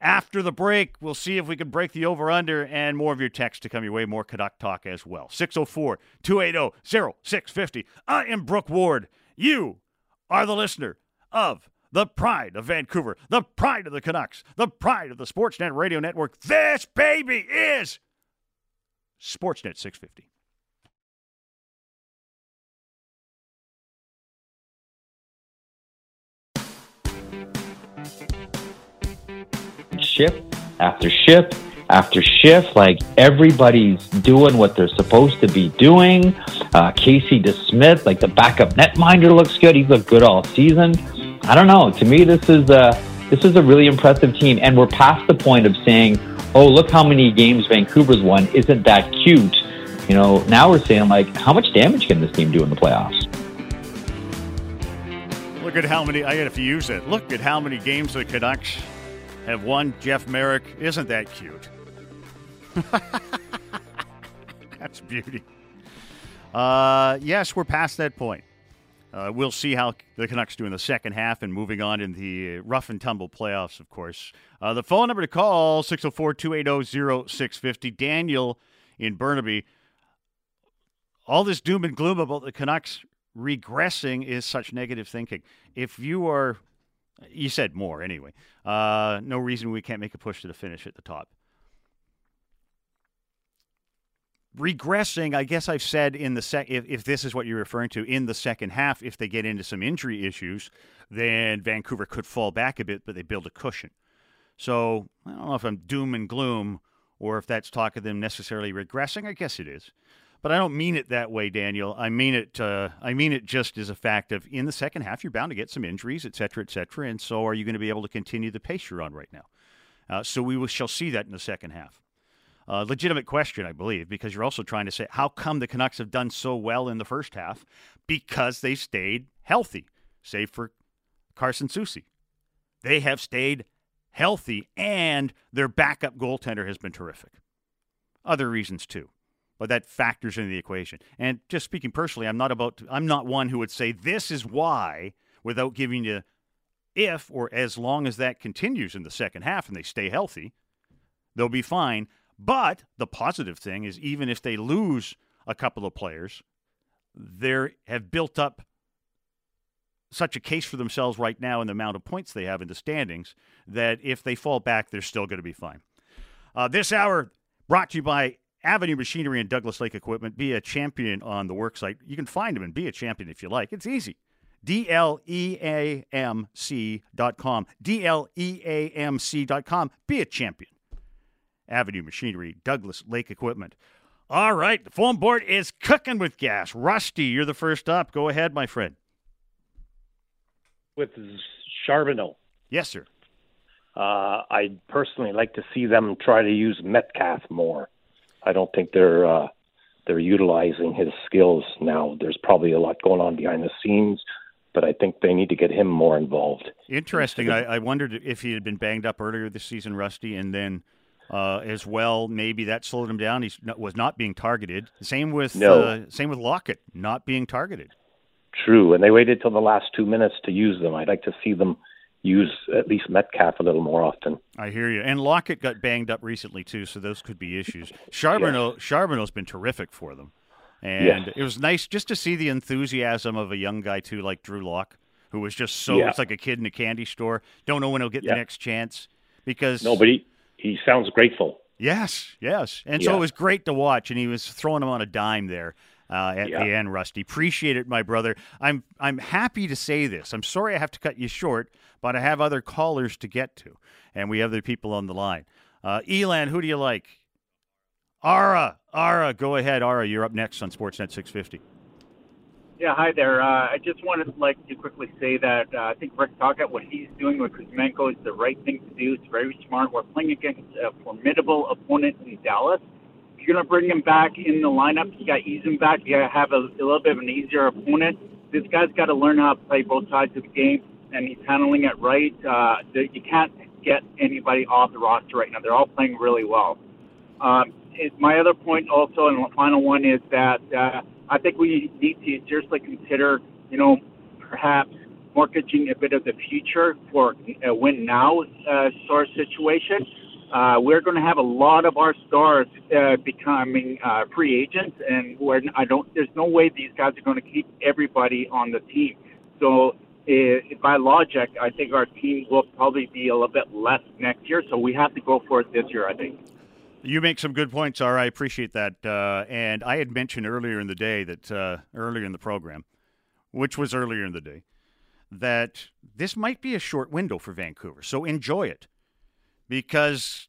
After the break, we'll see if we can break the over-under, and more of your text to come your way, more Canuck Talk as well. 604-280-0650. I am Brooke Ward. You are the listener of the pride of Vancouver, the pride of the Canucks, the pride of the Sportsnet Radio Network. This baby is Sportsnet 650. Shift after shift after shift, like everybody's doing what they're supposed to be doing. Casey DeSmith, like the backup netminder, looks good. He's looked good all season. I don't know. To me, this is a really impressive team, and we're past the point of saying, "Oh, look how many games Vancouver's won. Isn't that cute?" You know, now we're saying, like, how much damage can this team do in the playoffs? Look at how many. I got to use it. Look at how many games the Canucks have won. Jeff Merrick, isn't that cute? That's beauty. Yes, we're past that point. We'll see how the Canucks do in the second half and moving on in the rough-and-tumble playoffs, of course. The phone number to call, 604-280-0650. Daniel in Burnaby. All this doom and gloom about the Canucks regressing is such negative thinking. If you are... You said more, anyway. No reason we can't make a push to the finish at the top. Regressing, I guess I've said in the if this is what you're referring to, in the second half, if they get into some injury issues, then Vancouver could fall back a bit, but they build a cushion. So I don't know if I'm doom and gloom or if that's talk of them necessarily regressing. I guess it is. But I don't mean it that way, Daniel. I mean it just as a fact of in the second half, you're bound to get some injuries, et cetera, and so are you going to be able to continue the pace you're on right now? So we shall see that in the second half. Legitimate question, I believe, because you're also trying to say, how come the Canucks have done so well in the first half? Because they stayed healthy, save for Carson Soucy. They have stayed healthy, and their backup goaltender has been terrific. Other reasons, too. But that factors into the equation. And just speaking personally, I'm not one who would say this is why without giving you if or as long as that continues in the second half and they stay healthy, they'll be fine. But the positive thing is even if they lose a couple of players, they have built up such a case for themselves right now in the amount of points they have in the standings that if they fall back, they're still going to be fine. This hour brought to you by Avenue Machinery and Douglas Lake Equipment. Be a champion on the worksite. You can find them and be a champion if you like. It's easy. DLEAMC.com. DLEAMC.com. Be a champion. Avenue Machinery, Douglas Lake Equipment. All right. The phone board is cooking with gas. Rusty, you're the first up. Go ahead, my friend. With Charbonneau. Yes, sir. I'd personally like to see them try to use Metcalf more. I don't think they're utilizing his skills now. There's probably a lot going on behind the scenes, but I think they need to get him more involved. Interesting. I wondered if he had been banged up earlier this season, Rusty, and then as well maybe that slowed him down. He was not being targeted. Same with Lockett, not being targeted. True, and they waited till the last 2 minutes to use them. I'd like to see them use at least Metcalf a little more often. I hear you. And Lockett got banged up recently, too, so those could be issues. Charbonneau's been terrific for them. And It was nice just to see the enthusiasm of a young guy, too, like Drew Lock, who was just so it's like a kid in a candy store. Don't know when he'll get the next chance. But he sounds grateful. Yes. And so it was great to watch, and he was throwing him on a dime there. At the end, Rusty. Appreciate it, my brother. I'm happy to say this. I'm sorry I have to cut you short, but I have other callers to get to, and we have other people on the line. Elan, who do you like? Ara, go ahead. Ara, you're up next on Sportsnet 650. Yeah, hi there. I just wanted to quickly say that I think Rick Tocchet, what he's doing with Kuzmenko is the right thing to do. It's very smart. We're playing against a formidable opponent in Dallas. You're going to bring him back in the lineup. You got to ease him back. You got to have a little bit of an easier opponent. This guy's got to learn how to play both sides of the game, and he's handling it right. You can't get anybody off the roster right now. They're all playing really well. My other point also, and the final one, is that I think we need to seriously consider, you know, perhaps mortgaging a bit of the future for a win-now sort of situation. We're going to have a lot of our stars becoming free agents, and there's no way these guys are going to keep everybody on the team. So by logic, I think our team will probably be a little bit less next year, so we have to go for it this year, I think. You make some good points, R. I appreciate that. And I had mentioned earlier in the day that that this might be a short window for Vancouver, so enjoy it. Because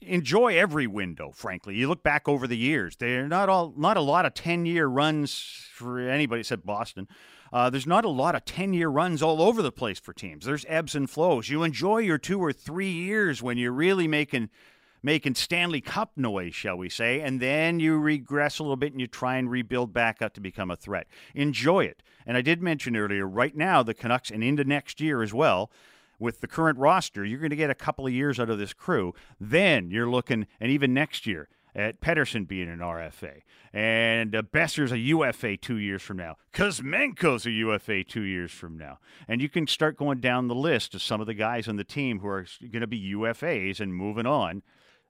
enjoy every window, frankly. You look back over the years, they're not a lot of 10-year runs for anybody except Boston. There's not a lot of 10-year runs all over the place for teams. There's ebbs and flows. You enjoy your 2 or 3 years when you're really making Stanley Cup noise, shall we say, and then you regress a little bit and you try and rebuild back up to become a threat. Enjoy it. And I did mention earlier, right now, the Canucks, and into next year as well, with the current roster, you're going to get a couple of years out of this crew. Then you're looking, and even next year, at Pettersson being an RFA. And Besser's a UFA 2 years from now. Kuzmenko's a UFA 2 years from now. And you can start going down the list of some of the guys on the team who are going to be UFAs and moving on.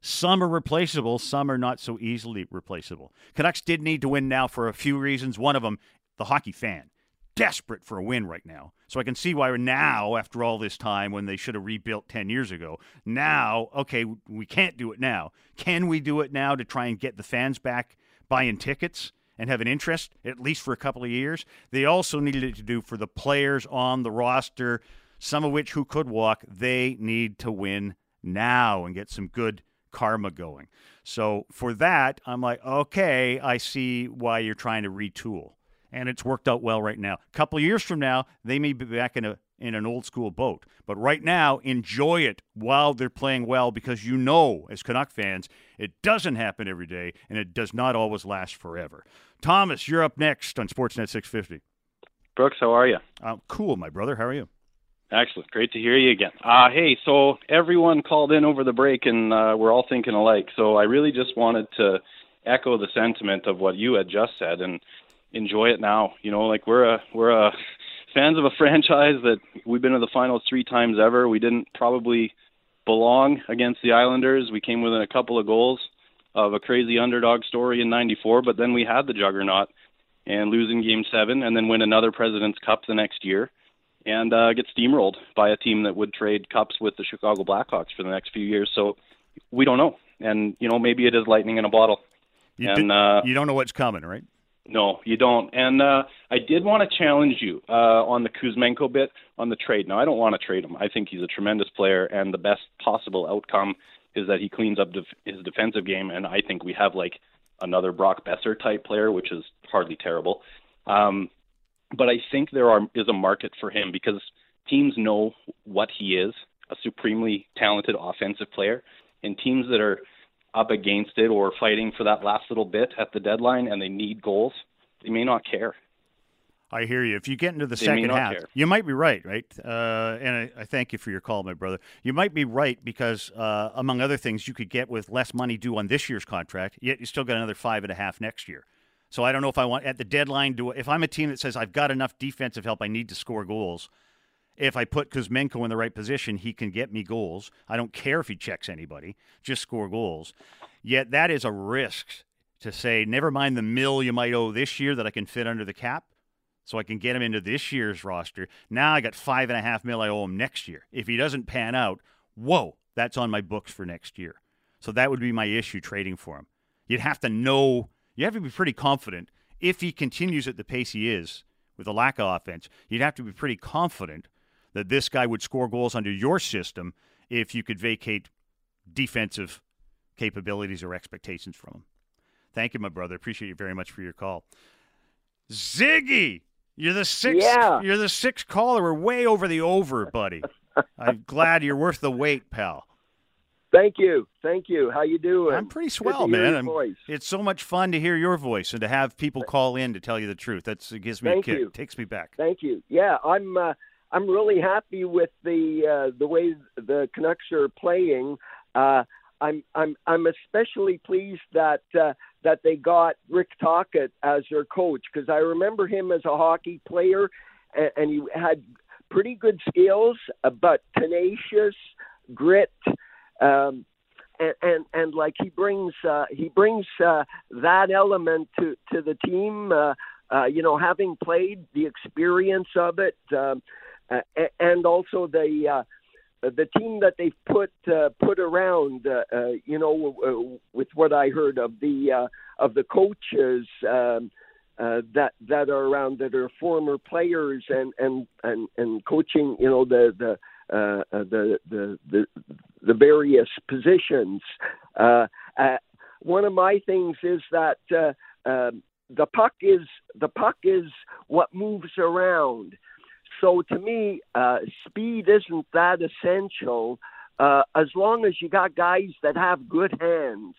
Some are replaceable. Some are not so easily replaceable. Canucks did need to win now for a few reasons. One of them, the hockey fan. Desperate for a win right now. So I can see why now, after all this time, when they should have rebuilt 10 years ago, now, okay, we can't do it now. Can we do it now to try and get the fans back buying tickets and have an interest, at least for a couple of years? They also needed it to do for the players on the roster, some of which who could walk. They need to win now and get some good karma going. So for that, I'm like, okay, I see why you're trying to retool. And it's worked out well right now. A couple of years from now, they may be back in an old-school boat. But right now, enjoy it while they're playing well because you know, as Canuck fans, it doesn't happen every day, and it does not always last forever. Thomas, you're up next on Sportsnet 650. Brooks, how are you? I'm cool, my brother. How are you? Excellent. Great to hear you again. Hey, so everyone called in over the break, and we're all thinking alike. So I really just wanted to echo the sentiment of what you had just said, and enjoy it now. You know, like we're fans of a franchise that we've been to the finals 3 times ever. We didn't probably belong against the Islanders. We came within a couple of goals of a crazy underdog story in '94, but then we had the juggernaut and losing Game 7 and then win another President's Cup the next year and get steamrolled by a team that would trade cups with the Chicago Blackhawks for the next few years. So we don't know. And, you know, maybe it is lightning in a bottle. You don't know what's coming, right? No, you don't. And I did want to challenge you on the Kuzmenko bit on the trade. Now, I don't want to trade him. I think he's a tremendous player, and the best possible outcome is that he cleans up his defensive game, and I think we have, like, another Brock Besser-type player, which is hardly terrible. But I think there is a market for him because teams know what he is, a supremely talented offensive player, and teams that are up against it or fighting for that last little bit at the deadline and they need goals, they may not care. I hear you. If you get into the second half, you might be right? And I thank you for your call, my brother. You might be right because, among other things, you could get with less money due on this year's contract, yet you still got another 5.5 next year. So I don't know if I want, at the deadline, if I'm a team that says I've got enough defensive help, I need to score goals. If I put Kuzmenko in the right position, he can get me goals. I don't care if he checks anybody, just score goals. Yet that is a risk to say, never mind the mill you might owe this year that I can fit under the cap, so I can get him into this year's roster. Now I got $5.5 million I owe him next year. If he doesn't pan out, whoa, that's on my books for next year. So that would be my issue trading for him. You'd have to know, you have to be pretty confident if he continues at the pace he is with a lack of offense, you'd have to be pretty confident that this guy would score goals under your system if you could vacate defensive capabilities or expectations from him. Thank you, my brother. Appreciate you very much for your call. Ziggy, you're the sixth. Yeah. You're the sixth caller. We're way over the over, buddy. I'm glad you're worth the wait, pal. Thank you. How you doing? I'm pretty swell, man. It's so much fun to hear your voice and to have people call in to tell you the truth. It gives me a kick. It takes me back. Thank you. Yeah, I'm really happy with the way the Canucks are playing. I'm especially pleased that that they got Rick Tocchet as their coach, because I remember him as a hockey player, and he had pretty good skills, but tenacious, grit, and like he brings that element to the team. You know, having played, the experience of it, and also the team that they've put around. You know, with what I heard of the coaches that are around, that are former players and coaching. You know, the various positions. One of my things is that. The puck is what moves around. So to me, speed isn't that essential as long as you got guys that have good hands.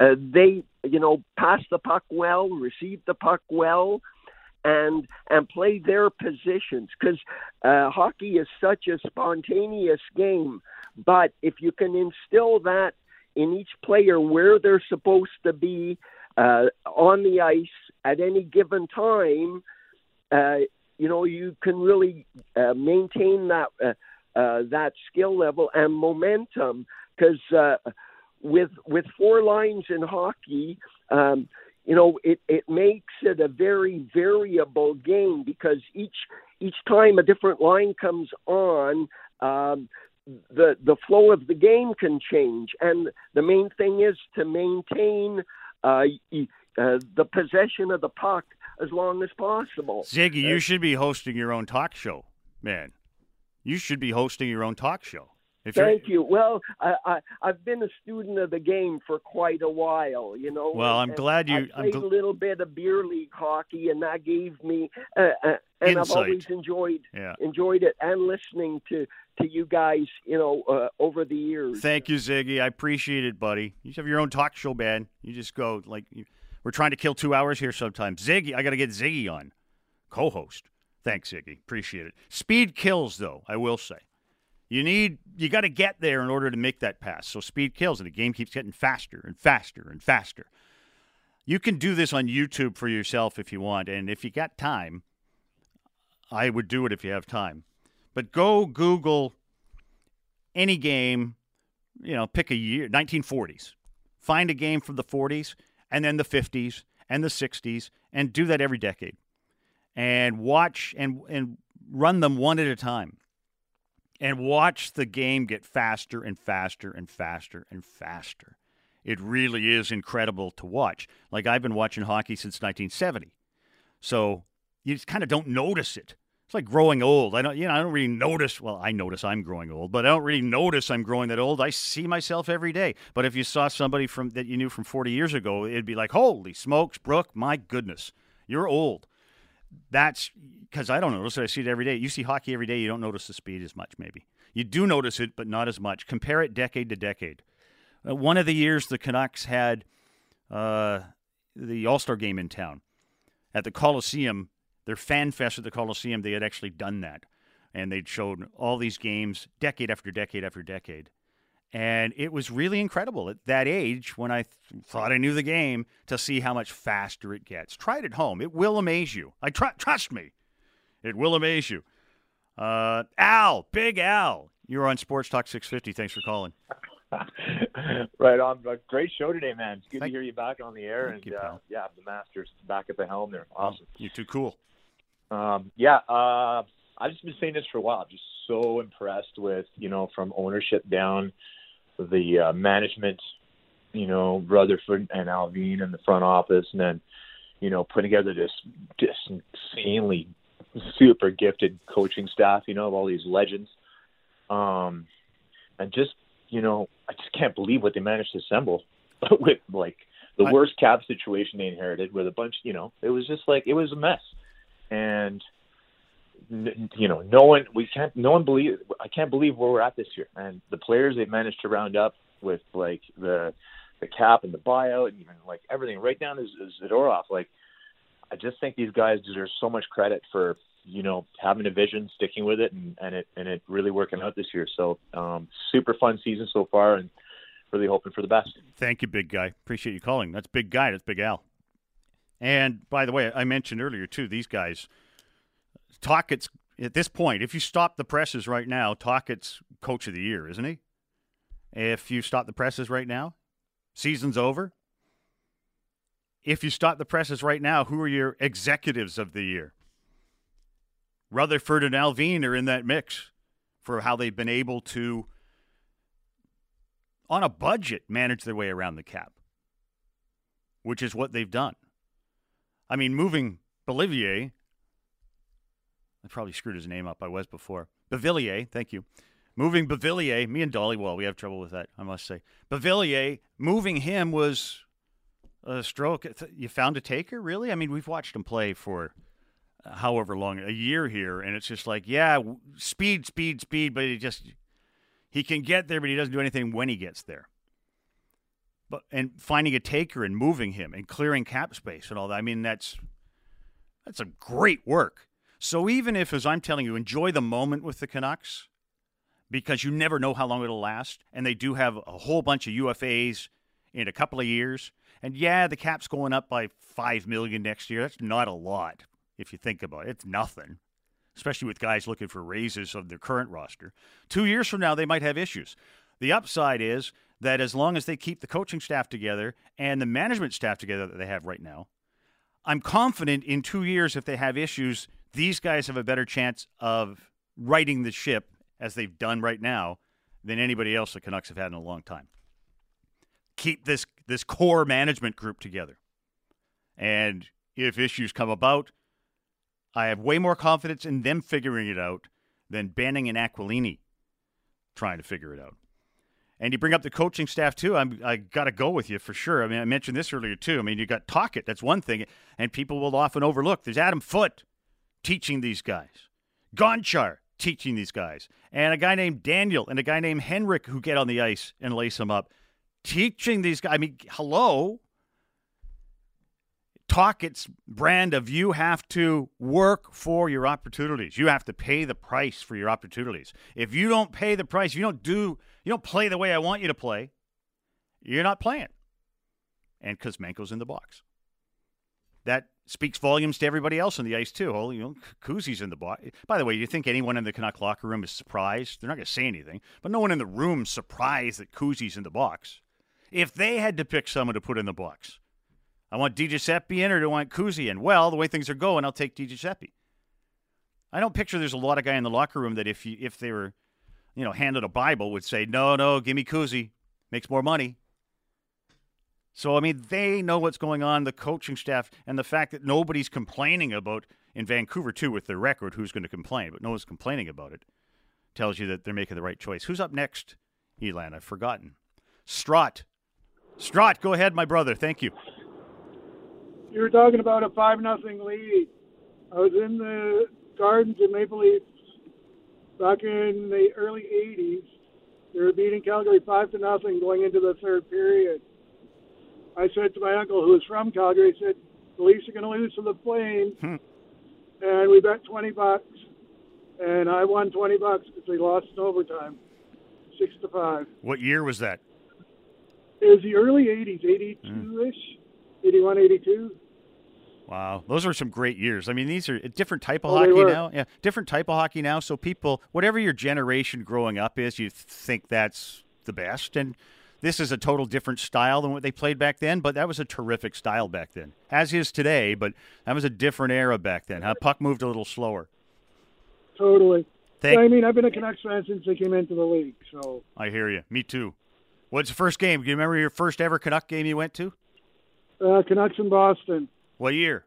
They, you know, pass the puck well, receive the puck well, and play their positions, because hockey is such a spontaneous game. But if you can instill that in each player where they're supposed to be, on the ice at any given time, you know, you can really maintain that skill level and momentum, because with four lines in hockey, you know, it makes it a very variable game, because each time a different line comes on, the flow of the game can change, and the main thing is to maintain the possession of the puck as long as possible. Ziggy, you should be hosting your own talk show, man. You should be hosting your own talk show. Thank you. Well, I've been a student of the game for quite a while, you know. Well, I'm glad you. I played a little bit of beer league hockey, and that gave me and insight. I've always enjoyed it, and listening to you guys, you know, over the years. Thank you, Ziggy. I appreciate it, buddy. You have your own talk show, man. You just go we're trying to kill 2 hours here sometimes. Ziggy, I got to get Ziggy on, co-host. Thanks, Ziggy. Appreciate it. Speed kills, though. I will say. You got to get there in order to make that pass. So speed kills, and the game keeps getting faster and faster and faster. You can do this on YouTube for yourself if you want, and if you got time, I would do it if you have time. But go Google any game, you know, pick a year, 1940s. Find a game from the 40s, and then the 50s, and the 60s, and do that every decade. And watch and run them one at a time. And watch the game get faster and faster and faster and faster. It really is incredible to watch. Like, I've been watching hockey since 1970. So you just kind of don't notice it. It's like growing old. I don't really notice. Well, I notice I'm growing old, but I don't really notice I'm growing that old. I see myself every day. But if you saw somebody that you knew from 40 years ago, it'd be like, holy smokes, Brooke, my goodness, you're old. That's because I don't notice it. I see it every day. You see hockey every day. You don't notice the speed as much, maybe. You do notice it, but not as much. Compare it decade to decade. One of the years the Canucks had the All-Star game in town at the Coliseum, their fan fest at the Coliseum, they had actually done that. And they'd shown all these games decade after decade after decade. And it was really incredible at that age, when I thought I knew the game, to see how much faster it gets. Try it at home. It will amaze you. Trust me. It will amaze you. Al, Big Al, you're on Sports Talk 650. Thanks for calling. Right on. Great show today, man. It's good to hear you back on the air. Thank you, pal. Yeah, the Masters back at the helm there. Awesome. You're too cool. I've just been saying this for a while. I'm just so impressed with, you know, from ownership down, the management, you know, Rutherford and Allvin in the front office, and then, you know, putting together this insanely super gifted coaching staff, you know, of all these legends. And just, you know, I just can't believe what they managed to assemble with, like, the worst cap situation they inherited with a bunch, you know, it was just like, it was a mess. And, you know, I can't believe where we're at this year, and the players they've managed to round up with, like, the cap and the buyout, and even, like, everything right down to Zadorov. Like, I just think these guys deserve so much credit for, you know, having a vision, sticking with it, and it really working out this year. So super fun season so far, and really hoping for the best. Thank you, big guy. Appreciate you calling. That's big guy. That's Big Al. And by the way, I mentioned earlier too, these guys, Tocchet's at this point, if you stop the presses right now, Tocchet's coach of the year, isn't he? If you stop the presses right now, season's over. If you stop the presses right now, who are your executives of the year? Rutherford and Allvin are in that mix for how they've been able to, on a budget, manage their way around the cap, which is what they've done. I mean, moving Belivier, I probably screwed his name up. I was before. Bevilier, thank you. Moving Bevilier, me and Dolly, well, we have trouble with that, I must say. Bevilier, moving him was a stroke. You found a taker, really? I mean, we've watched him play for however long, a year here, and it's just like, yeah, speed, but he can get there, but he doesn't do anything when he gets there. But and finding a taker and moving him and clearing cap space and all that, I mean, that's a great work. So even if, as I'm telling you, enjoy the moment with the Canucks, because you never know how long it'll last, and they do have a whole bunch of UFAs in a couple of years, and yeah, the cap's going up by $5 million next year. That's not a lot if you think about it. It's nothing, especially with guys looking for raises of their current roster. 2 years from now, they might have issues. The upside is that as long as they keep the coaching staff together and the management staff together that they have right now, I'm confident in 2 years, if they have issues, these guys have a better chance of righting the ship, as they've done right now, than anybody else the Canucks have had in a long time. Keep this core management group together. And if issues come about, I have way more confidence in them figuring it out than Banning and Aquilini trying to figure it out. And you bring up the coaching staff, too. I got to go with you for sure. I mean, I mentioned this earlier, too. I mean, you got Tocchet. That's one thing. And people will often overlook. There's Adam Foote teaching these guys. Gonchar teaching these guys. And a guy named Daniel and a guy named Henrik who get on the ice and lace them up. Teaching these guys. I mean, hello. Tocchet's brand of you have to work for your opportunities. You have to pay the price for your opportunities. If you don't pay the price, you don't play the way I want you to play, you're not playing. And Kuzmenko's in the box. That speaks volumes to everybody else on the ice, too. Well, you know, Kuzi's in the box. By the way, you think anyone in the Canuck locker room is surprised? They're not going to say anything. But no one in the room is surprised that Kuzi's in the box. If they had to pick someone to put in the box, I want DiGiuseppe in or do I want Kuzi in? Well, the way things are going, I'll take DiGiuseppe. I don't picture there's a lot of guy in the locker room that if they were, you know, handed a Bible, would say, no, give me Kuzi. Makes more money. So, I mean, they know what's going on, the coaching staff, and the fact that nobody's complaining about, in Vancouver, too, with their record, who's going to complain, but no one's complaining about it, tells you that they're making the right choice. Who's up next, Elan? I've forgotten. Strott, go ahead, my brother. Thank you. You were talking about a 5-0 lead. I was in the Gardens in Maple Leafs back in the early 80s. They were beating Calgary 5-0 going into the third period. I said to my uncle, who was from Calgary, I said, the Leafs are going to lose to the Flames. And we bet $20. And I won $20 because they lost in overtime, 6-5. What year was that? It was the early 80s, 82-ish. 81, 82. Wow. Those are some great years. I mean, these are a different type of hockey now. Yeah, different type of hockey now. So people, whatever your generation growing up is, you think that's the best. And this is a total different style than what they played back then, but that was a terrific style back then, as is today, but that was a different era back then. Huh? Puck moved a little slower. Totally. I mean, I've been a Canucks fan since they came into the league. So I hear you. Me too. What's the first game? Do you remember your first ever Canuck game you went to? Canucks in Boston. What year?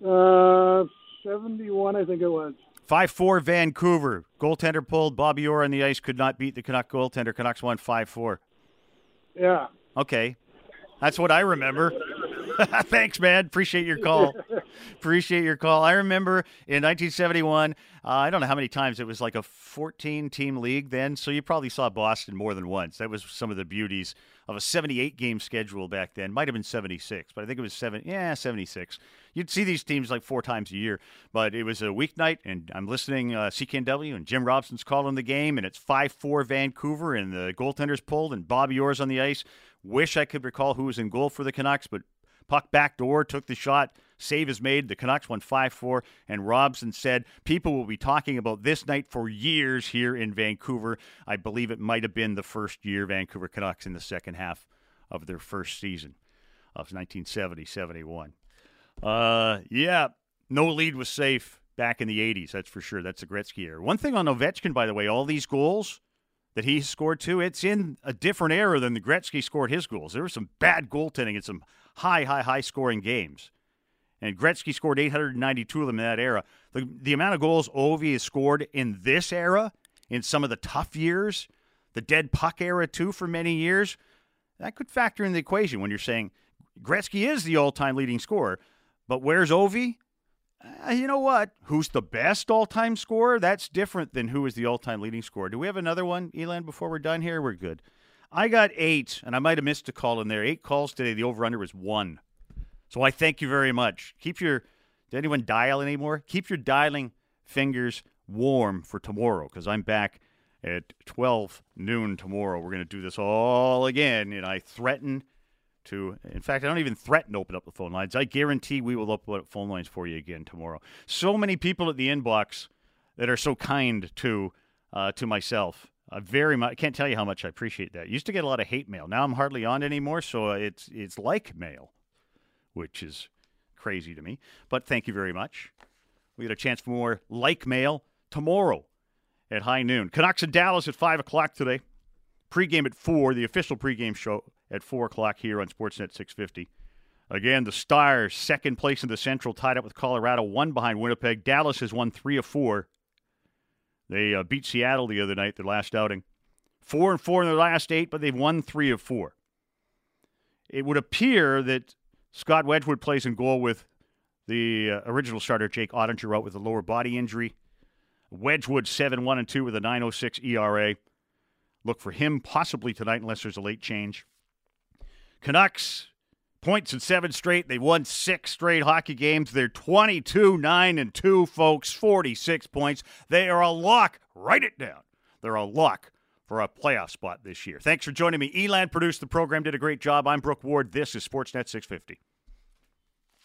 71, I think it was. 5-4 Vancouver. Goaltender pulled. Bobby Orr on the ice could not beat the Canuck goaltender. Canucks won 5-4. Yeah. Okay. That's what I remember. Thanks, man. Appreciate your call. Appreciate your call. I remember in 1971, I don't know how many times, it was like a 14-team league then, so you probably saw Boston more than once. That was some of the beauties of a 78-game schedule back then. Might have been 76, but I think it was 76. You'd see these teams like four times a year, but it was a weeknight, and I'm listening CKNW, and Jim Robson's calling the game, and it's 5-4 Vancouver, and the goaltender's pulled, and Bobby Orr's on the ice. Wish I could recall who was in goal for the Canucks, but puck backdoor, took the shot, save is made. The Canucks won 5-4, and Robson said, people will be talking about this night for years here in Vancouver. I believe it might have been the first year Vancouver Canucks in the second half of their first season of 1970-71. Yeah, no lead was safe back in the 80s, that's for sure. That's the Gretzky era. One thing on Ovechkin, by the way, all these goals that he scored too, it's in a different era than the Gretzky scored his goals. There was some bad goaltending and some high scoring games. And Gretzky scored 892 of them in that era. The amount of goals Ovi has scored in this era, in some of the tough years, the dead puck era too for many years, that could factor in the equation when you're saying Gretzky is the all-time leading scorer, but where's Ovi? You know what? Who's the best all-time scorer? That's different than who is the all-time leading scorer. Do we have another one, Elan, before we're done here? We're good. I got 8, and I might have missed a call in there. 8 calls today. The over-under was 1. So I thank you very much. Did anyone dial anymore? Keep your dialing fingers warm for tomorrow, because I'm back at 12 noon tomorrow. We're going to do this all again, and I threaten to, in fact, I don't even threaten to open up the phone lines. I guarantee we will open up phone lines for you again tomorrow. So many people at the inbox that are so kind to myself. Very much, I can't tell you how much I appreciate that. Used to get a lot of hate mail. Now I'm hardly on anymore, so it's like mail, which is crazy to me. But thank you very much. We get a chance for more like mail tomorrow at high noon. Canucks in Dallas at 5 o'clock today. Pre-game at 4, the official pre-game show at 4 o'clock here on Sportsnet 650. Again, the Stars, second place in the Central, tied up with Colorado, one behind Winnipeg. Dallas has won 3 of 4. They beat Seattle the other night, their last outing. 4-4 in their last 8, but they've won 3 of 4. It would appear that Scott Wedgwood plays in goal with the original starter, Jake Ottinger, out with a lower body injury. Wedgwood 7-1-2 with a 9.06 ERA. Look for him possibly tonight unless there's a late change. Canucks, points in 7 straight. They've won 6 straight hockey games. They're 22-9-2, folks, 46 points. They are a lock. Write it down. They're a lock for a playoff spot this year. Thanks for joining me. Elan produced the program, did a great job. I'm Brooke Ward. This is Sportsnet 650.